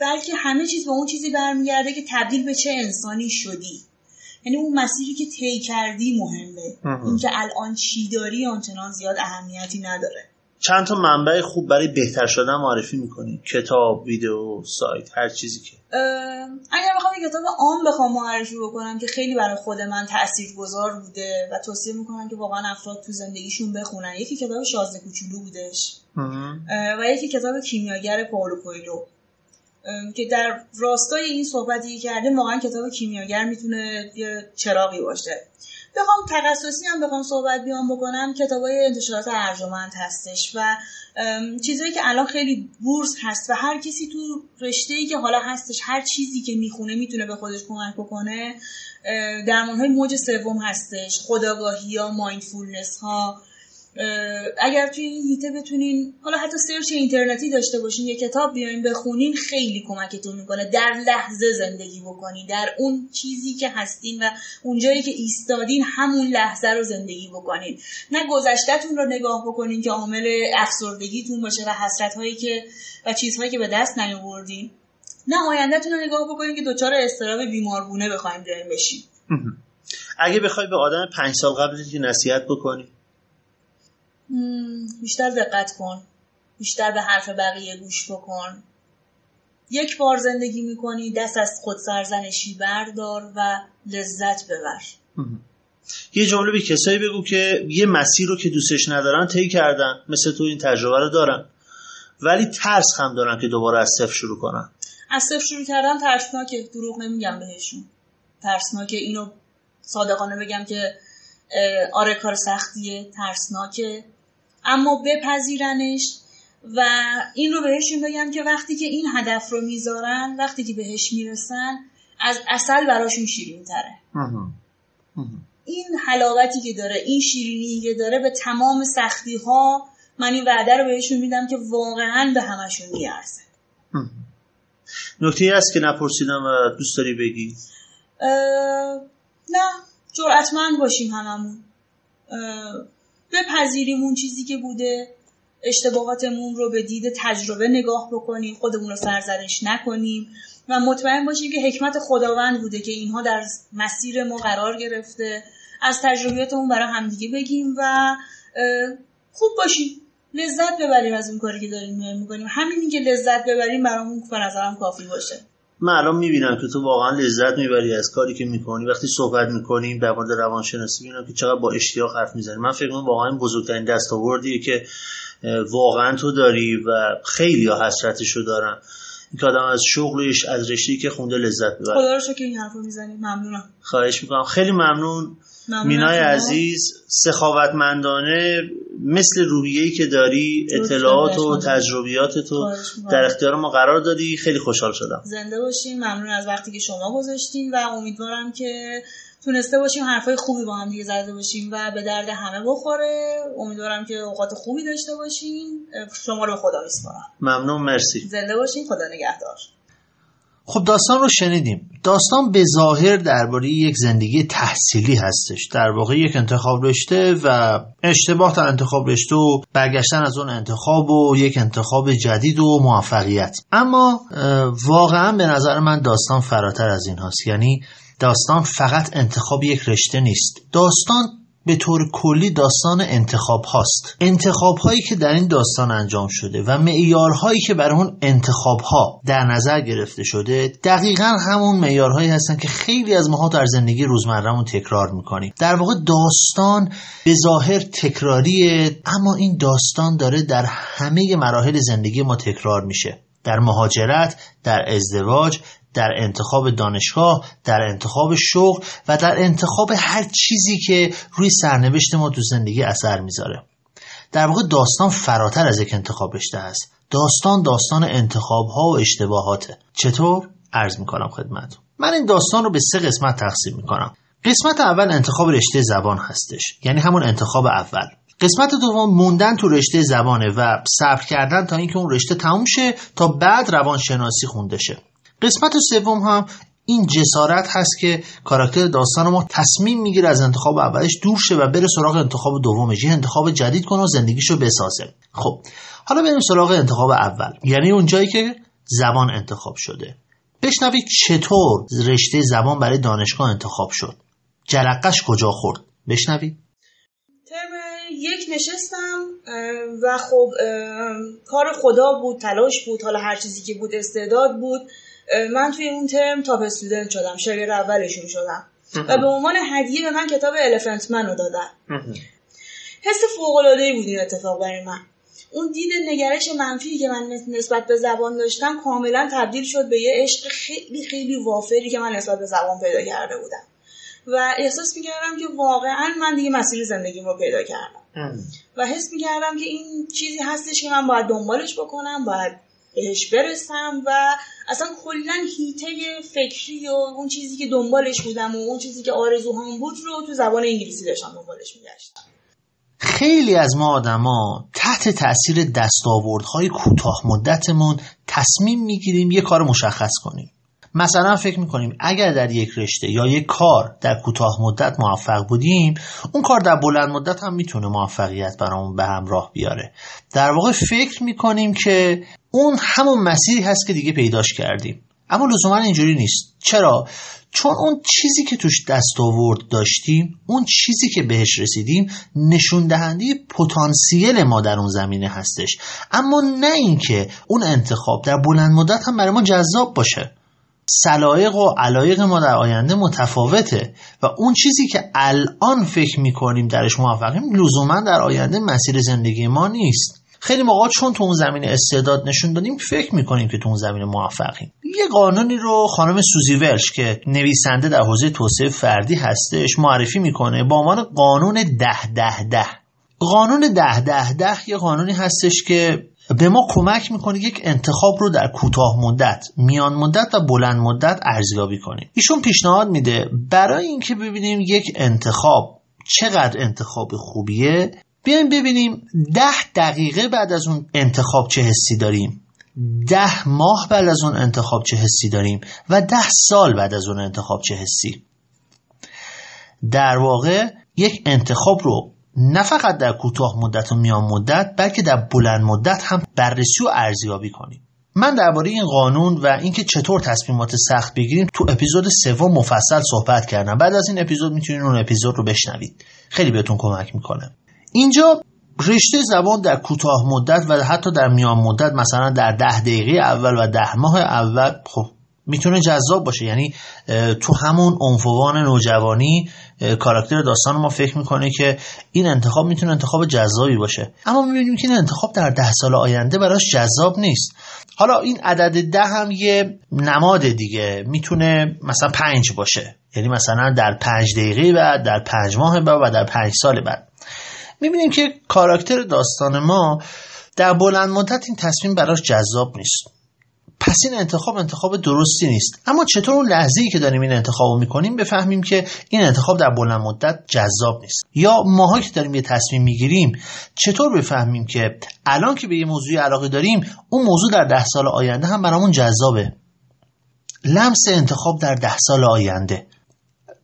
بلکه همه چیز با اون چیزی برمیگرده که تبدیل به چه انسانی شدی. یعنی اون مسیری که طی کردی مهمه، اینکه الان چی داری آنچنان زیاد اهمیتی نداره. چند تا منبع خوب برای بهتر شدن معرفی میکنیم، کتاب، ویدیو، سایت، هر چیزی که اگر بخوام یک کتاب عام بخوام معرفی بکنم که خیلی برای خود من تاثیرگذار بوده و توصیه میکنم که واقعا افراد تو زندگیشون بخونن، یکی کتاب شازده کوچولو بودش و یکی کتاب کیمیاگر پاولو کوئلو که در راستای این صحبتی کرده، واقعا کتاب کیمیاگر میتونه یه چراغی باشه. بخوام تخصصی هم بخوام صحبت بیان بکنم، کتابای انتشارات ارجمند هستش و چیزایی که الان خیلی بورس هست و هر کسی تو رشته‌ای که حالا هستش هر چیزی که میخونه میتونه به خودش کمک بکنه. درمان‌های موج سوم هستش، خودآگاهی‌ها، مایندفولنس‌ها. اگر توی این هیته بتونین حالا حتی سرچ اینترنتی داشته باشین، یه کتاب بیاین بخونین، خیلی کمکتون میکنه در لحظه زندگی بکنین، در اون چیزی که هستین و اونجایی که ایستادین همون لحظه رو زندگی بکنین، نه گذشتتون رو نگاه بکنین که عامل افسردگیتون باشه و حسرت‌هایی که و چیزهایی که به دست نیاوردین، نه آینده‌تون رو نگاه بکنین که دچار اضطراب بیمارگونه بخوایم درین بشین. اگه بخوای به آدم پنج سال قبلت نصیحت بکنی، بیشتر دقت کن، بیشتر به حرف بقیه گوش بکن، یک بار زندگی میکنی، دست از خود سرزنشی بردار و لذت ببر. یه جمله به کسایی بگو که یه مسیر رو که دوستش ندارن طی کردن، مثل تو این تجربه رو دارن ولی ترس هم دارن که دوباره از صفر شروع کنن. از صفر شروع کردن ترسناکه، دروغ نمیگم بهشون، ترسناکه. اینو صادقانه بگم که آره کار سختیه، ترسناکه، اما بپذیرنش و این رو بهشون بگم که وقتی که این هدف رو میذارن، وقتی که بهش میرسن، از عسل براشون شیرین تره. این حلاوتی که داره، این شیرینی که داره، به تمام سختی ها من این وعده رو بهشون میدم که واقعا به همشون میارزه. نکته ای هست که نپرسیدم و دوست داری بگی؟ نه، جرأتمند باشیم هممون، بپذیریم اون چیزی که بوده، اشتباهاتمون رو به دید تجربه نگاه بکنیم، خودمون رو سرزنش نکنیم و مطمئن باشیم که حکمت خداوند بوده که اینها در مسیر ما قرار گرفته. از تجربیاتمون برای همدیگه بگیم و خوب باشیم، لذت ببریم از اون کاری که داریم می‌کنیم. همین که لذت ببریم برامون به نظرم کافی باشه. من الان میبینم که تو واقعا لذت میبری از کاری که میکنی. وقتی صحبت میکنیم در مورد روانشناسی میبینم که چقدر با اشتیاق حرف میزنی. من فکر میکنم واقعا بزرگترین دستاوردیه که واقعا تو داری و خیلی ها حسرتشو دارن، این که آدم از شغلش، از رشته‌ای که خونده لذت ببره. خدا رو شکر این حرفو میزنی. ممنونم. خواهش میکنم. خیلی ممنون مینای عزیز، سخاوتمندانه مثل روحیه‌ای که داری، اطلاعات و تجربیات تو در اختیار ما قرار دادی. خیلی خوشحال شدم. زنده باشین. ممنون از وقتی که شما گذاشتین و امیدوارم که تونسته باشیم حرفای خوبی با هم دیگه زده باشیم و به درد همه بخوره. امیدوارم که اوقات خوبی داشته باشین. شما رو به خدا میسپارم. ممنون، مرسی. زنده باشین. خدا نگهدار. خب داستان رو شنیدیم. داستان به ظاهر درباره یک زندگی تحصیلی هستش، در واقع یک انتخاب رشته و اشتباه در انتخاب رشته و برگشتن از اون انتخاب و یک انتخاب جدید و موفقیت. اما واقعا به نظر من داستان فراتر از این هاست، یعنی داستان فقط انتخاب یک رشته نیست، داستان به طور کلی داستان انتخاب هاست، انتخاب هایی که در این داستان انجام شده و معیارهایی که برای اون انتخاب ها در نظر گرفته شده دقیقاً همون معیارهایی هستن که خیلی از ماها در زندگی روزمرهمون تکرار میکنیم. در واقع داستان به ظاهر تکراریه، اما این داستان داره در همه مراحل زندگی ما تکرار میشه، در مهاجرت، در ازدواج، در انتخاب دانشگاه، در انتخاب شغل و در انتخاب هر چیزی که روی سرنوشت ما تو زندگی اثر میذاره. در واقع داستان فراتر از یک انتخاب رشته است. داستان داستان انتخاب ها و اشتباهاته. چطور؟ عرض میکنم خدمتتون. من این داستان رو به سه قسمت تقسیم میکنم. قسمت اول انتخاب رشته زبان هستش، یعنی همون انتخاب اول. قسمت دوم موندن تو رشته زبانه و صبر کردن تا اینکه اون رشته تموم شه تا بعد روانشناسی خونده شه. قسمت سوم هم این جسارت هست که کاراکتر داستان ما تصمیم میگیره از انتخاب اولش دور شه و بره سراغ انتخاب دومش، یه انتخاب جدید کنه و زندگیشو بسازه. خب حالا بریم سراغ انتخاب اول، یعنی اون جایی که زبان انتخاب شده. بشنوید چطور رشته زبان برای دانشگاه انتخاب شد، جرقه‌اش کجا خورد. بشنوید. یک نشستم و خب کار خدا بود، تلاش بود، حالا هر چیزی که بود، استعداد بود. من توی اون ترم تاپ استودنت شدم، شاگرد اولشون شدم و به عنوان هدیه به من کتاب الیفنت منو دادن. حس فوق‌العاده‌ای بود این اتفاق برای من. اون دید نگرش منفی که من نسبت به زبان داشتم کاملا تبدیل شد به یه عشق خیلی خیلی وافری که من نسبت به زبان پیدا کرده بودم و احساس می‌کردم که واقعا من دیگه مسیر زندگیم رو پیدا کردم و حس می‌کردم که این چیزی هستش که من باید دنبالش بکنم، باید بهش برسم و اصلا کلا هیته فکری و اون چیزی که دنبالش بودم و اون چیزی که آرزوهام بود رو تو زبان انگلیسی داشتم دنبالش می‌گشتم. خیلی از ما آدما تحت تأثیر دستاوردهای کوتاه مدتمون تصمیم میگیریم یه کار مشخص کنیم. مثلا فکر میکنیم اگر در یک رشته یا یک کار در کوتاه مدت موفق بودیم، اون کار در بلند مدت هم میتونه موفقیت برامون به همراه بیاره. در واقع فکر میکنیم که اون همون مسیری هست که دیگه پیداش کردیم، اما لزوما اینجوری نیست. چرا؟ چون اون چیزی که توش دستاورد داشتیم، اون چیزی که بهش رسیدیم، نشون دهنده پتانسیل ما در اون زمینه هستش، اما نه اینکه اون انتخاب در بلند مدت هم برای ما جذاب باشه. سلایق و علایق ما در آینده متفاوته و اون چیزی که الان فکر میکنیم درش موفقیم لزوما در آینده مسیر زندگی ما نیست. خیلی موقع چون تو اون زمینه استعداد نشون دادیم فکر میکنیم که تو اون زمینه موفقیم. یه قانونی رو خانم سوزی ورش که نویسنده در حوزه توسعه فردی هستش معرفی میکنه با عنوان قانون ده ده ده. قانون ده ده ده یه قانونی هستش که به ما کمک میکنه یک انتخاب رو در کوتاه مدت، میان مدت و بلند مدت ارزیابی کنیم. ایشون پیشنهاد میده برای اینکه ببینیم یک انتخاب چقدر انتخاب خوبیه، بیایم ببینیم ده دقیقه بعد از اون انتخاب چه حسی داریم، ده ماه بعد از اون انتخاب چه حسی داریم و ده سال بعد از اون انتخاب چه حسی. در واقع یک انتخاب رو نه فقط در کوتاه مدت و میان مدت بلکه در بلند مدت هم بررسی و ارزیابی کنیم. من درباره این قانون و اینکه چطور تصمیمات سخت بگیریم تو اپیزود سوم مفصل صحبت کردم. بعد از این اپیزود میتونید اون اپیزود رو بشنوید، خیلی بهتون کمک میکنه. اینجا رشته زبان در کوتاه مدت و حتی در میان مدت، مثلا در ده دقیقه اول و ده ماه اول، خب میتونه جذاب باشه. یعنی تو همون عنفوان نوجوانی کاراکتر داستان ما فکر میکنه که این انتخاب میتونه انتخاب جذابی باشه، اما میبینیم که این انتخاب در ده سال آینده براش جذاب نیست. حالا این عدد ده هم یه نماد دیگه، میتونه مثلا پنج باشه، یعنی مثلا در پنج دقیقه بعد، در پنج ماه بعد و در پنج سال بعد. میبینیم که کاراکتر داستان ما در بلند مدت این تصمیم براش جذاب نیست، پس این انتخاب انتخاب درستی نیست. اما چطور اون لحظه‌ای که داریم این انتخابو میکنیم بفهمیم که این انتخاب در بلند مدت جذاب نیست؟ یا ماها که داریم یه تصمیم میگیریم چطور بفهمیم که الان که به یه موضوعی علاقه داریم اون موضوع در ده سال آینده هم برامون جذابه؟ لمس انتخاب در ده سال آینده.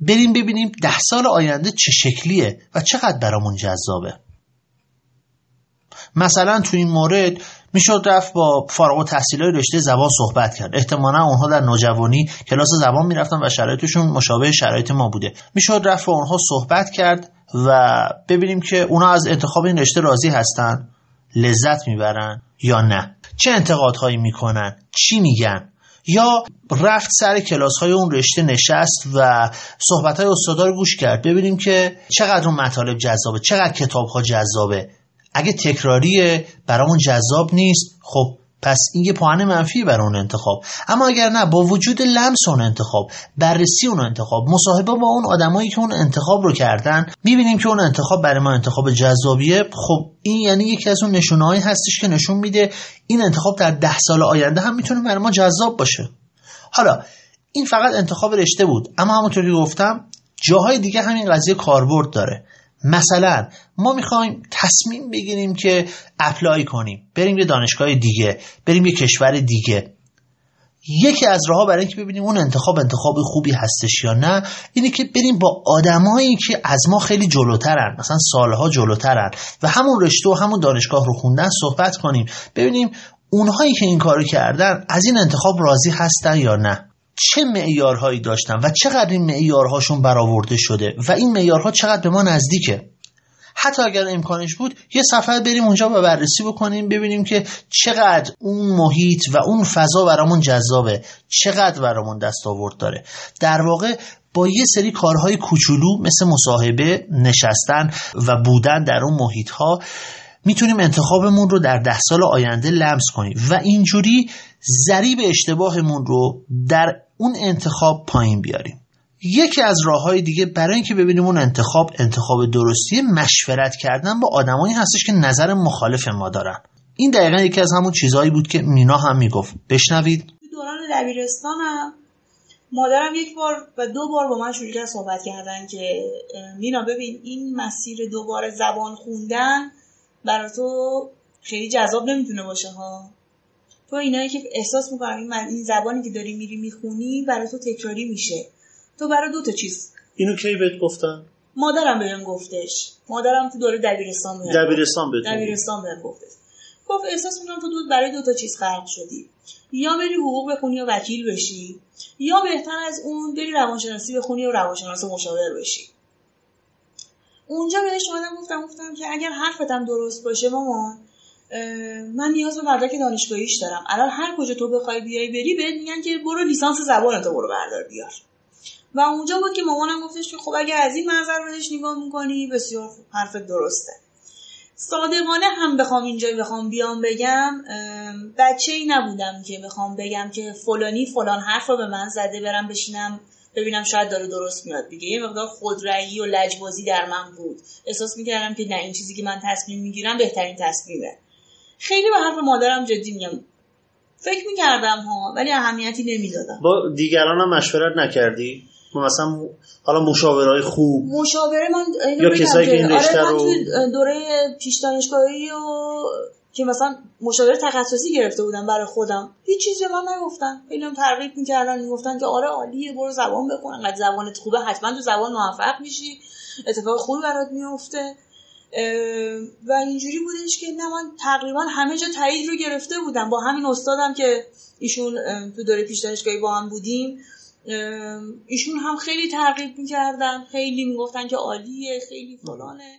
بریم ببینیم ده سال آینده چه شکلیه و چقدر برامون جذابه. مثلا تو این مورد میشد رفت با فارغ التحصیلای رشته زبان صحبت کرد. احتمالاً اونها در نوجوانی کلاس زبان میرفتن و شرایطشون مشابه شرایط ما بوده. میشد رفت با اونها صحبت کرد و ببینیم که اونها از انتخاب این رشته راضی هستن، لذت میبرن یا نه، چه انتقادهایی میکنن، چی میگن. یا رفت سر کلاس‌های اون رشته نشست و صحبت‌های استادا رو گوش کرد، ببینیم که چقدر اون مطالب جذابه، چقدر کتاب‌ها جذابه. اگه تکراریه برامون جذاب نیست، خب پس این یه پوان منفی برای اون انتخاب. اما اگر نه، با وجود لمس اون انتخاب، بررسی اون انتخاب، مصاحبه با اون آدمایی که اون انتخاب رو کردن، می‌بینیم که اون انتخاب برای ما انتخاب جذابیه، خب این یعنی یکی از اون نشونهایی هستش که نشون میده این انتخاب در ده سال آینده هم میتونه برای ما جذاب باشه. حالا این فقط انتخاب رشته بود، اما همونطوری گفتم جاهای دیگه همین قضیه کاربرد داره. مثلا ما میخوایم تصمیم بگیریم که اپلای کنیم، بریم یه دانشگاه دیگه، بریم یه کشور دیگه. یکی از راه‌ها برای اینکه ببینیم اون انتخاب انتخاب خوبی هستش یا نه اینه که بریم با آدمایی که از ما خیلی جلوترن، مثلا سالها جلوترن و همون رشته و همون دانشگاه رو خوندن صحبت کنیم، ببینیم اونهایی که این کارو کردن از این انتخاب راضی هستن یا نه، چه معیارهایی داشتن و چقدر این معیارهاشون برآورده شده و این معیارها چقدر به ما نزدیکه. حتی اگر امکانش بود یه سفر بریم اونجا و بررسی بکنیم، ببینیم که چقدر اون محیط و اون فضا برامون جذابه، چقدر برامون دستاورد داره. در واقع با یه سری کارهای کوچولو مثل مصاحبه، نشستن و بودن در اون محیط‌ها میتونیم انتخابمون رو در ده سال آینده لمس کنیم و اینجوری ضریب اشتباهمون رو در اون انتخاب پایین بیاریم. یکی از راه‌های دیگه برای اینکه ببینیم اون انتخاب انتخاب درستیه، مشورت کردن با آدمایی هستش که نظر مخالف ما دارن. این دقیقاً یکی از همون چیزایی بود که مینا هم میگفت. بشنوید. دوران دبیرستانم مادرم یک بار و دو بار با من شروع کرد صحبت کردن که مینا ببین این مسیر دوباره زبان خوندن برای تو خیلی جذاب نمیتونه باشه ها. تو اینایی که احساس می‌کنی این زبانی که داری میری میخونی برای تو تکراری میشه. تو برای دو تا چیز. اینو کی بهت گفتن؟ مادرم بهم گفتش. مادرم تو دوره دبیرستان بهم. دبیرستان بهت. دبیرستان بهم گفتش. گفت احساس می‌کنم تو دو برای دو تا چیز خلق شدی. یا بری حقوق بخونی یا وکیل بشی، یا بهتر از اون بری روانشناسی بخونی یا روانشناس مشاور بشی. اونجا بهش اومدم گفتم گفتم که اگر حرفتم درست باشه مامان، من نیاز به مدرک دانشگاهیش دارم. الان هر کجا تو بخوای بیای بری بهت میگن که برو لیسانس زبان تو برو بردار بیار. و اونجا بود که مامانم گفتش که خب اگر از این منظر بهش نگاه می‌کنی بسیار حرفت درسته. صادقانه هم بخوام اینجا بخوام بیام بگم، بچه‌ای نبودم که بخوام بگم که فلانی فلان حرفو به من زده برم بشینم ببینم شاید داره درست میاد دیگه. یه مقدار خودرایی و لجبازی در من بود. احساس می‌کردم که نه، این چیزی که من تصمیم می‌گیرم بهترین تصمیمه. خیلی به حرف مادرم جدی میگم. فکر می‌کردم ها، ولی اهمیتی نمیدادم. با دیگران هم مشورت نکردی؟ مثلا حالا مشاورای خوب، مشاوره من یا کسایی که این رشته رو آره دوره پیش دانشگاهی و که مثلا مشاوره تخصصی گرفته بودم برای خودم، هیچ چیزی من نگفتن. اینم ترغیب می‌کردن، میگفتن که آره عالیه، برو زبان بخون، انقدر زبانت خوبه، حتما تو زبان موفق میشی، اتفاق خوبی برات میفته. و اینجوری بودش که نه، من تقریبا همه جا تایید رو گرفته بودم. با همین استادم که ایشون تو دوره پیش دانشگاهی با هم بودیم، ایشون هم خیلی ترغیب می‌کردن، خیلی می‌گفتن که عالیه، خیلی فلانه.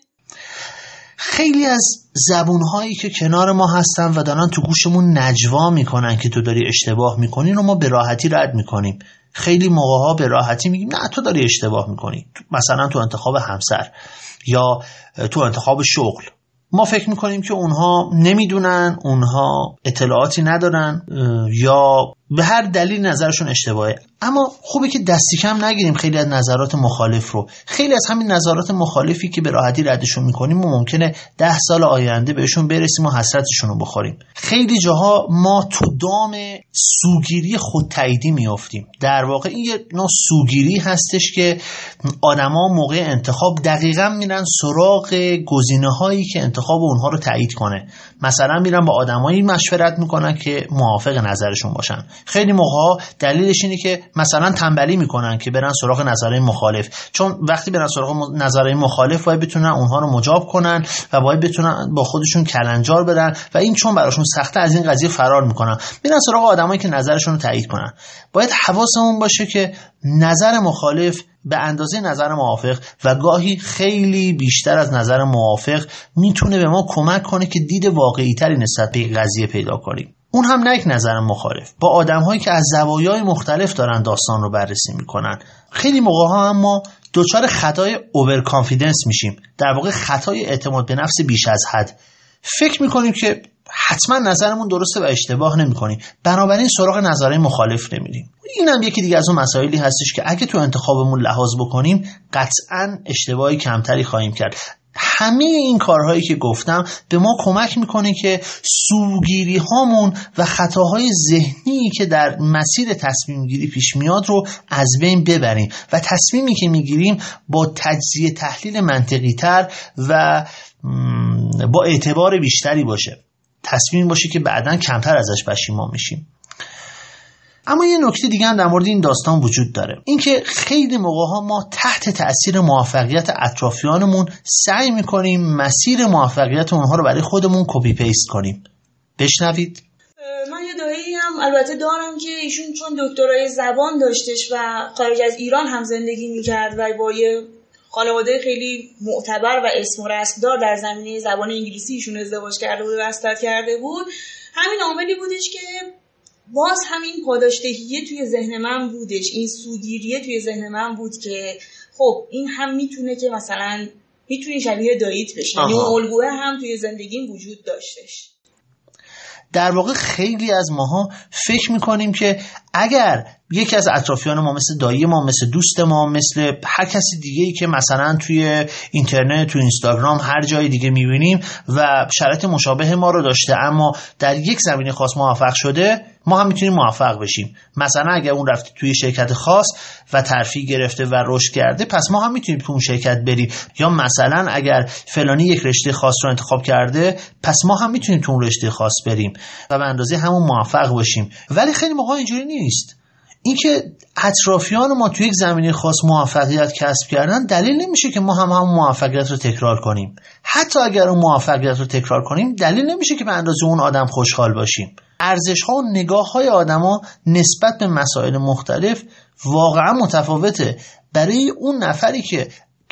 خیلی از زبون‌هایی که کنار ما هستن و دارن تو گوشمون نجوا میکنن که تو داری اشتباه میکنی و ما به راحتی رد میکنیم. خیلی موقع‌ها به راحتی میگیم نه تو داری اشتباه میکنی، مثلا تو انتخاب همسر یا تو انتخاب شغل. ما فکر میکنیم که اونها نمیدونن، اونها اطلاعاتی ندارن یا به هر دلیل نظرشون اشتباهه. اما خوبه که دستی کم نگیریم خیلی از نظرات مخالف رو. خیلی از همین نظرات مخالفی که به راحتی ردشون میکنیم و ممکنه ده سال آینده بهشون برسیم و حسرتشون رو بخوریم. خیلی جاها ما تو دام سوگیری خودتاییدی میافتیم. در واقع این یه نوع سوگیری هستش که آدما موقع انتخاب دقیقاً میرن سراغ گزینه‌هایی که انتخاب اونها رو تایید کنه. مثلا میرن با آدمایی مشورت میکنن که موافق نظرشون باشن. خیلی موقع‌ها دلیلش اینه که مثلا تنبلی میکنن که برن سراغ نظرهای مخالف، چون وقتی برن سراغ نظرهای مخالف باید بتونن اونها رو مجاب کنن و باید بتونن با خودشون کلنجار بدن و این چون براشون سخته از این قضیه فرار میکنن، میرن سراغ آدمایی که نظرشون رو تایید کنن. باید حواسمون باشه که نظر مخالف به اندازه نظر موافق و گاهی خیلی بیشتر از نظر موافق میتونه به ما کمک کنه که دید واقعی‌تری نسبت به قضیه پیدا کنیم. اون هم نه یک نظر مخالف، با آدم‌هایی که از زوایای مختلف دارن داستان رو بررسی می‌کنن. خیلی موقع‌ها هم ما دچار خطای اوور کانفیدنس میشیم، در واقع خطای اعتماد به نفس بیش از حد. فکر می‌کنیم که حتما نظرمون درسته و اشتباه نمی‌کنیم، بنابراین سراغ نظرهای مخالف نمی‌ریم. این هم یکی دیگه از اون مسائلی هستش که اگه تو انتخابمون لحاظ بکنیم قطعاً اشتباهی کمتری خواهیم کرد. همه این کارهایی که گفتم به ما کمک میکنه که سوگیری هامون و خطاهای ذهنی که در مسیر تصمیم گیری پیش میاد رو از بین ببریم و تصمیمی که میگیریم با تجزیه تحلیل منطقی تر و با اعتبار بیشتری باشه، تصمیم باشه که بعداً کمتر ازش پشیمان میشیم. اما یه نکته دیگه هم در مورد این داستان وجود داره، اینکه خیلی موقع‌ها ما تحت تأثیر موفقیت اطرافیانمون سعی می‌کنیم مسیر موفقیت اونها رو برای خودمون کپی پیست کنیم. بشنوید. من یه دایی هم البته دارم که ایشون چون دکترای زبان داشتش و خارج از ایران هم زندگی می‌کرد و با یه خانواده خیلی معتبر و اسم و رسمدار در زمینه زبان انگلیسی ایشون ازدواج کرده بود و وصلت کرده بود. همین عاملی بودش که باز همین پاداشدهیه توی ذهن من بودش، این سوگیریه توی ذهن من بود که خب این هم میتونه که مثلا میتونی شبیه داییت بشه، یعنی الگوه هم توی زندگیم وجود داشتش. در واقع خیلی از ماها فکر میکنیم که اگر یکی از اطرافیان ما مثل دایی ما، مثل دوست ما، مثل هر کسی دیگه‌ای که مثلا توی اینترنت، توی اینستاگرام، هر جای دیگه میبینیم و شرط مشابه ما رو داشته اما در یک زمینه خاص موفق شده، ما هم میتونیم موفق بشیم. مثلا اگر اون رفته توی شرکت خاص و ترفیع گرفته و رشد کرده، پس ما هم میتونیم تو اون شرکت بریم. یا مثلا اگر فلانی یک رشته خاص رو انتخاب کرده، پس ما هم میتونیم تو اون رشته خاص بریم و به اندازه همون موفق باشیم. ولی خیلی موقع اینجوری نیست. اینکه اطرافیان ما توی یک زمینه خاص موفقیت کسب کردن دلیل نمیشه که ما هم هم موفقیت رو تکرار کنیم. حتی اگر اون موفقیت رو تکرار کنیم، دلیل نمیشه که به اندازه اون آدم خوشحال باشیم. ارزش‌ها و نگاه‌های آدم‌ها نسبت به مسائل مختلف واقعا متفاوته. برای اون نفری که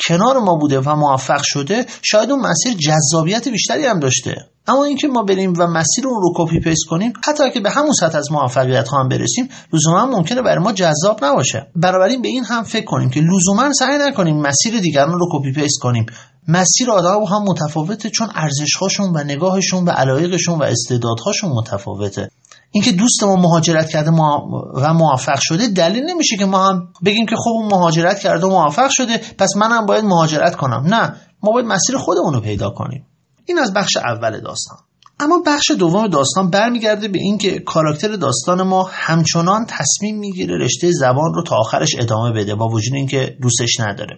کنار ما بوده و موفق شده، شاید اون مسیر جذابیت بیشتری هم داشته. اما اینکه ما بریم و مسیر اون رو کپی پیست کنیم، حتی که به همون سطح از موفقیت هم برسیم، لزوما ممکنه برای ما جذاب نباشه. بنابراین به این هم فکر کنیم که لزوما سعی نکنیم مسیر دیگران رو کپی پیست کنیم. مسیر آدم هم متفاوته، چون ارزش‌هاشون و نگاهشون و علایقشون و استعدادهاشون متفاوته. اینکه دوست ما مهاجرت کرده و موفق شده دلیل نمیشه که ما هم بگیم که خب اون مهاجرت کرده و موفق شده، پس منم باید مهاجرت کنم. نه، ما باید مسیر خودمون رو پیدا کنیم. این از بخش اول داستان. اما بخش دوم داستان برمیگرده به این که کاراکتر داستان ما همچنان تصمیم میگیره رشته زبان رو تا آخرش ادامه بده، با وجود اینکه دوستش نداره.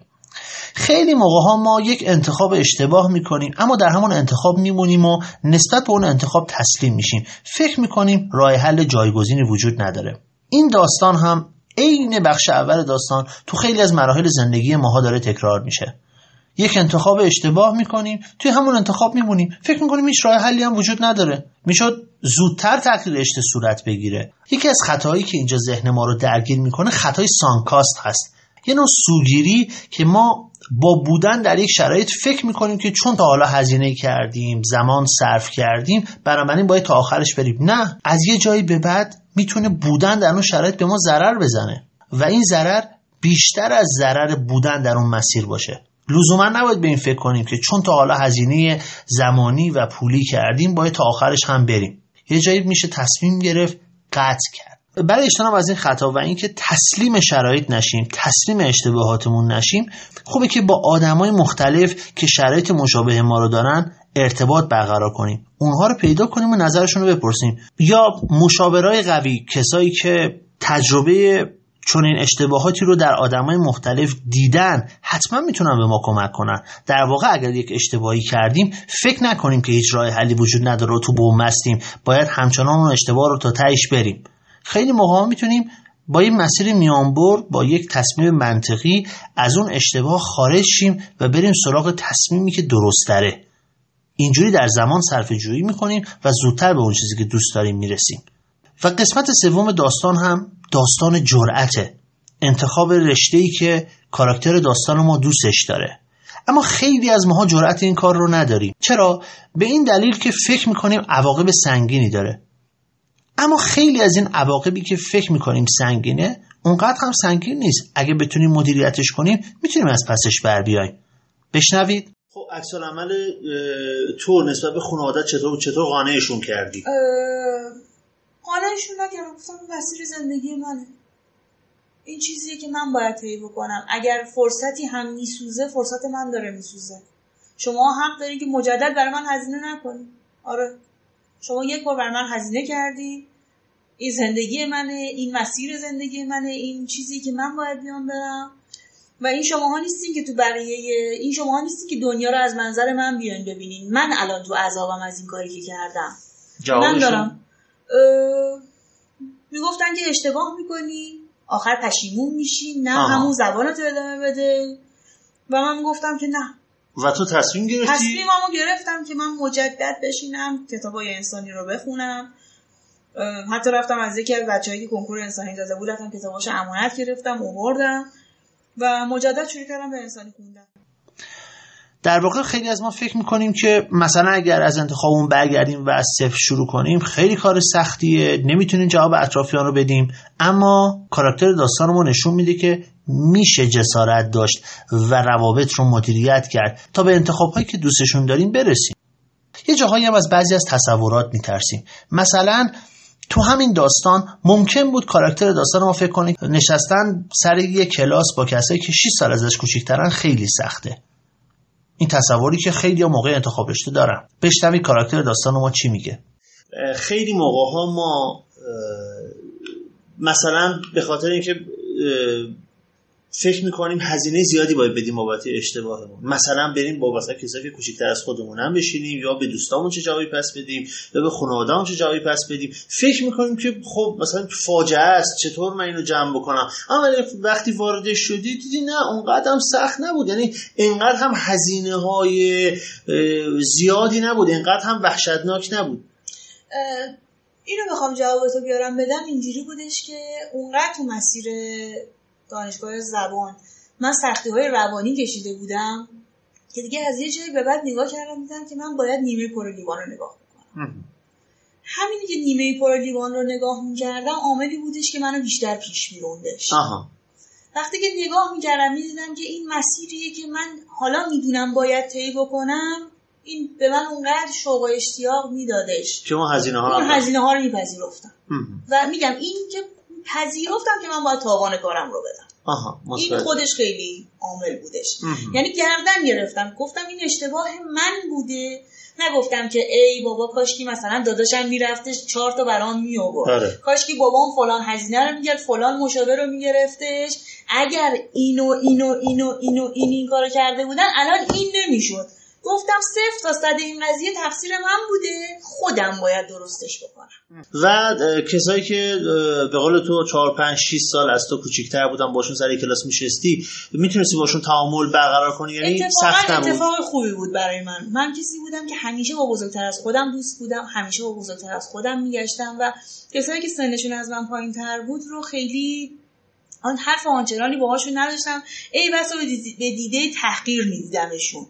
خیلی موقع ها ما یک انتخاب اشتباه میکنیم، اما در همون انتخاب میمونیم و نسبت به اون انتخاب تسلیم میشیم. فکر میکنیم راه حل جایگزینی وجود نداره. این داستان هم عین بخش اول داستان تو خیلی از مراحل زندگی ماها داره تکرار میشه. یک انتخاب اشتباه میکنیم، توی همون انتخاب میمونیم، فکر میکنیم هیچ راه حلی هم وجود نداره، میشد زودتر تغییر رشته صورت بگیره. یکی از خطاهایی که اینجا ذهن ما رو درگیر میکنه خطای سانکاست هست، یه نوع سوگیری که ما با بودن در یک شرایط فکر میکنیم که چون تا حالا هزینه کردیم، زمان صرف کردیم، بنابراین باید تا آخرش بریم. نه، از یه جایی به بعد میتونه بودن در اون شرایط به ما ضرر بزنه و این ضرر بیشتر از ضرر بودن در اون مسیر باشه. لزوما نباید به این فکر کنیم که چون تا حالا هزینه زمانی و پولی کردیم باید تا آخرش هم بریم. یه جایی میشه تصمیم گرفت، قطع کرد. برای اجتناب از این خطا و اینکه تسلیم شرایط نشیم، تسلیم اشتباهاتمون نشیم، خوبه که با آدمای مختلف که شرایط مشابه ما رو دارن ارتباط برقرار کنیم، اونها رو پیدا کنیم و نظرشون رو بپرسیم. یا مشاورای قوی، کسایی که تجربه چون این اشتباهاتی رو در آدمای مختلف دیدن، حتما میتونن به ما کمک کنن. در واقع اگر یک اشتباهی کردیم، فکر نکنیم که هیچ راه حلی وجود نداره و تو بم هستیم، باید همچنان اون اشتباه رو تا تهش بریم. خیلی موقعا میتونیم با این مسیر میانبرد، با یک تصمیم منطقی از اون اشتباه خارج شیم و بریم سراغ تصمیمی که درست داره. اینجوری در زمان صرفه جویی میکنیم و زودتر به اون چیزی که دوست داریم میرسیم. و قسمت سوم داستان هم داستان جرأته، انتخاب رشته‌ای که کاراکتر داستان ما دوستش داره. اما خیلی از ماها جرأت این کار رو نداریم. چرا؟ به این دلیل که فکر میکنیم عواقب سنگینی داره. اما خیلی از این عواقبی که فکر میکنیم سنگینه، اونقدر هم سنگین نیست. اگه بتونیم مدیریتش کنیم، میتونیم از پسش بر بیاییم. بشنوید. خب عکس العمل تو نسبت به خانواده چطور چطور قانعشون کردی؟ قانعشون نکردم، گفتم مسیر زندگی منه. این چیزیه که من باید طی بکنم. اگر فرصتی هم میسوزه، فرصت من داره میسوزه. شما حق دارین که مجدد برای من هزینه نکنید. آره. شما یک بار بر من هزینه کردی، این زندگی منه، این مسیر زندگی منه، این چیزی که من باید بیام برم و این شماها نیستین که تو بقیه، این شماها نیستین که دنیا رو از منظر من بیان ببینین. من الان تو عذابم از این کاری که کردم. من دارم اه... میگفتن که اشتباه میکنی، آخر پشیمون میشی، نه آها. همون زبانتو ادامه بده و من گفتم که نه. و تو تصمیم گرفتی؟ تصمیممو گرفتم که من مجدد بشینم کتابای انسانی رو بخونم. حتی رفتم از یکی از بچه‌ای که کنکور انسانی داده بود، رفتم کتاباشو امانت گرفتم، آوردم و مجدد شروع کردم به انسانی خوندن. در واقع خیلی از ما فکر میکنیم که مثلا اگر از انتخابمون برگردیم و از صفر شروع کنیم خیلی کار سختیه، نمیتونیم جواب اطرافیان رو بدیم، اما کاراکتر داستانمون نشون میده که میشه جسارت داشت و روابط رو مدیریت کرد تا به انتخابهایی که دوستشون داریم برسیم. یه جاهایی هم از بعضی از تصورات میترسیم. مثلا تو همین داستان ممکن بود کاراکتر داستان ما فکر کنه نشستن سر یه کلاس با کسایی که شش سال ازش کوچیک‌ترن خیلی سخته. این تصوری که خیلی موقع انتخاب رشته دارم. بشنوی کاراکتر داستان ما چی میگه. خیلی موقع ها ما مثلا به خاطر اینکه فکر میکنیم هزینه زیادی باید بدیم بابت اشتباهمون، مثلا بریم با واسه کسایی که کوچیک‌تر از خودمون هم بشینیم یا به دوستامون چه جوابی پس بدیم یا به خانواده‌مون چه جوابی پس بدیم، فکر میکنیم که خب مثلا فاجعه است، چطور من اینو جمع بکنم. اما وقتی وارد شدی دیدی نه، اونقدر هم سخت نبود، یعنی اینقدر هم هزینه‌های زیادی نبود، اینقدر هم وحشتناک نبود. اینو میخوام جوابتو بیارم بدم. اینجوری بودش که اونقدر تو مسیر دانشگاه زبان من سختی های روانی کشیده بودم که دیگه از یه جایی به بعد نگاه کردم دیدم که من باید نیمه پر لیوان رو نگاه بکنم. همینی که نیمه پر لیوان رو نگاه می‌کردم عاملی بودش که منو بیشتر پیش می‌روندش. وقتی که نگاه می‌کردم می‌دیدم که این مسیریه که من حالا می‌دونم باید طی بکنم، این به من اونقدر شوق و اشتیاق می‌دادش که من هزینه ها رو هزینه ها رو می‌پذیرفتم و میگم این که پذیرفتم که من باید تاوان کارم رو بدم. آها، این خودش خیلی عامل بودش. امه. یعنی گردن گرفتم، گفتم این اشتباه من بوده، نگفتم که ای بابا کاشکی مثلا داداشم میرفتش چهار تا برام می آورد، کاشکی بابام فلان هزینه رو میگرفت، فلان مشاور رو میگرفتش، اگر اینو اینو اینو اینو این این کارو کرده بودن الان این نمیشد. گفتم صفر تا صد این قضیه تقصیر من بوده، خودم باید درستش بکنم. و کسایی که به قول تو چهار پنج شش سال از تو کوچیک‌تر بودن باشون سر کلاس میشستی میتونستی باشون تعامل برقرار کنی، یعنی سخت نبود. اتفاق خوبی بود برای من. من کسی بودم که همیشه با بزرگتر از خودم دوست بودم، همیشه با بزرگتر از خودم میگشتم و کسایی که سنشون از من پایین‌تر بود رو خیلی آن حرف آنچنانی باهاشون نداشتم، ای بسا به دیده تحقیر می‌دیدمشون.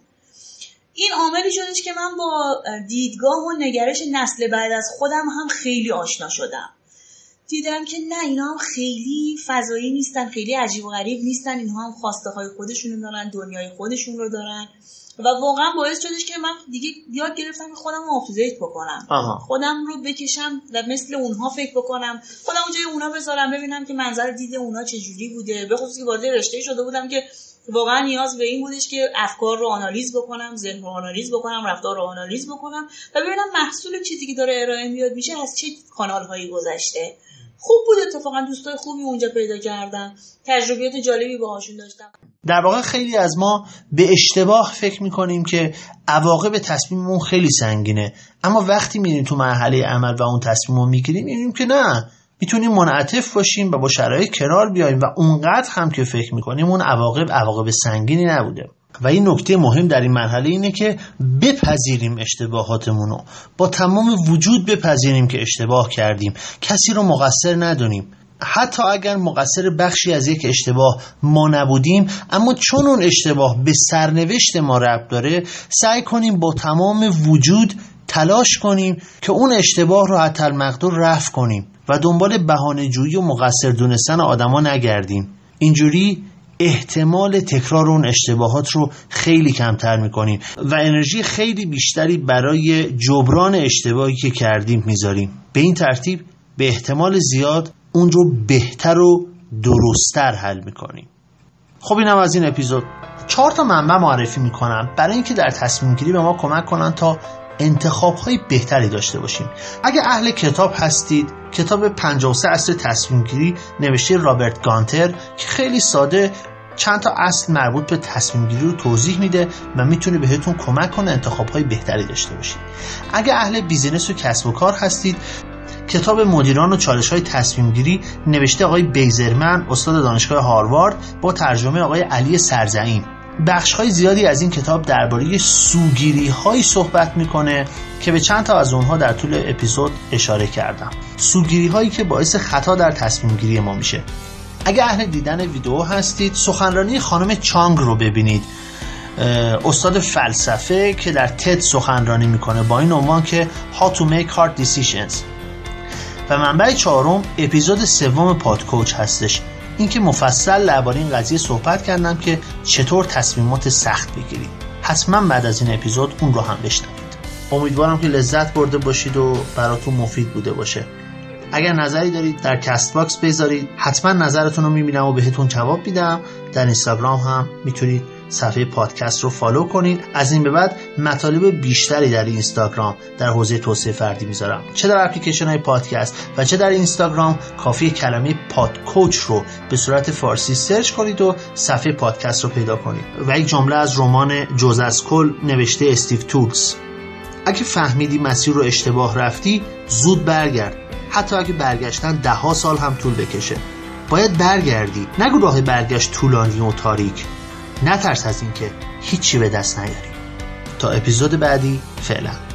این عاملی شدش که من با دیدگاه و نگرش نسل بعد از خودم هم خیلی آشنا شدم. دیدم که نه، اینا هم خیلی فضایی نیستن، خیلی عجیب و غریب نیستن، اینها هم خواسته های خودشون دارن، دنیای خودشون رو دارن و واقعا باعث شدش که من دیگه یاد گرفتم که خودم رو آفیزیت بکنم. آها. خودم رو بکشم و مثل اونها فکر بکنم، خودم اونجای اونها بذارم، ببینم که منظر دید اونها چجوری بوده. به خصوص که وارد رشته شده بودم که واقعا نیاز به این بودش که افکار رو آنالیز بکنم، ذهن رو آنالیز بکنم، رفتار رو آنالیز بکنم و ببینم محصول چیزی که داره ارائه میاد میشه از چه کانال‌هایی گذشته. خوب بود، اتفاقا دوستای خوبی اونجا پیدا کردم، تجربیات جالبی باهاشون داشتم. در واقع خیلی از ما به اشتباه فکر میکنیم که عواقب تصمیممون خیلی سنگینه، اما وقتی میریم تو مرحله عمل و اون تصمیمو میگیریم میبینیم که نه، میتونیم منعطف باشیم و با شرایط کنار بیاییم و اونقدر هم که فکر میکنیم اون عواقب عواقب سنگینی نبوده. و این نکته مهم در این مرحله اینه که بپذیریم اشتباهاتمونو، با تمام وجود بپذیریم که اشتباه کردیم، کسی رو مقصر ندونیم، حتی اگر مقصر بخشی از یک اشتباه ما نبودیم، اما چون اون اشتباه به سرنوشت ما ربط داره سعی کنیم با تمام وجود تلاش کنیم که اون اشتباه رو حتی المقدور رفع کنیم و دنبال بهانه‌جویی و مقصر دونستن آدما نگردیم. اینجوری احتمال تکرار اون اشتباهات رو خیلی کمتر می‌کنیم و انرژی خیلی بیشتری برای جبران اشتباهی که کردیم می‌ذاریم. به این ترتیب به احتمال زیاد اون رو بهتر و درست‌تر حل می‌کنیم. خب اینم از این اپیزود. چهار تا منبع معرفی می‌کنم برای اینکه در تصمیم گیری به ما کمک کنن تا انتخاب‌های بهتری داشته باشیم. اگه اهل کتاب هستید، کتاب پنجاه و سه اصل تصمیم‌گیری نوشته رابرت گانتر که خیلی ساده چند تا اصل مربوط به تصمیم‌گیری رو توضیح میده و میتونه بهتون کمک کنه انتخاب‌های بهتری داشته باشید. اگه اهل بیزینس و کسب و کار هستید، کتاب مدیران و چالش‌های تصمیم‌گیری نوشته آقای بیزرمن، استاد دانشگاه هاروارد، با ترجمه آقای علی سرزائینی. بخش‌های زیادی از این کتاب درباره سوگیری‌های صحبت می‌کنه که به چند تا از اونها در طول اپیزود اشاره کردم. سوگیری‌هایی که باعث خطا در تصمیم‌گیری ما میشه. اگه اهل دیدن ویدیو هستید سخنرانی خانم چانگ رو ببینید، استاد فلسفه که در تد سخنرانی میکنه با این عنوان که How to make hard decisions. و منبع چهارم اپیزود سوم پادکوچ هستش. این که مفصل درباره این قضیه صحبت کردم که چطور تصمیمات سخت بگیرید. حتما بعد از این اپیزود اون رو هم بشنوید. امیدوارم که لذت برده باشید و براتون مفید بوده باشه. اگر نظری دارید در کست باکس بذارید، حتما نظرتون رو میبینم و بهتون جواب میدم. در اینستاگرام هم میتونید صفحه پادکست رو فالو کنید. از این به بعد مطالب بیشتری در اینستاگرام در حوزه توسعه فردی میذارم، چه در اپلیکیشن های پادکست و چه در اینستاگرام. کافیه کلمه پادکوچ رو به صورت فارسی سرچ کنید و صفحه پادکست رو پیدا کنید. و یک جمله از رمان جزء از کل نوشته استیو تولز: اگه فهمیدی مسیر رو اشتباه رفتی، زود برگرد، حتی اگه برگشتن ده ها سال هم طول بکشه. باید برگردی، نگو راه برگشت طولانی و تاریک. نترس از اینکه هیچی به دست نیاری. تا اپیزود بعدی، فعلا.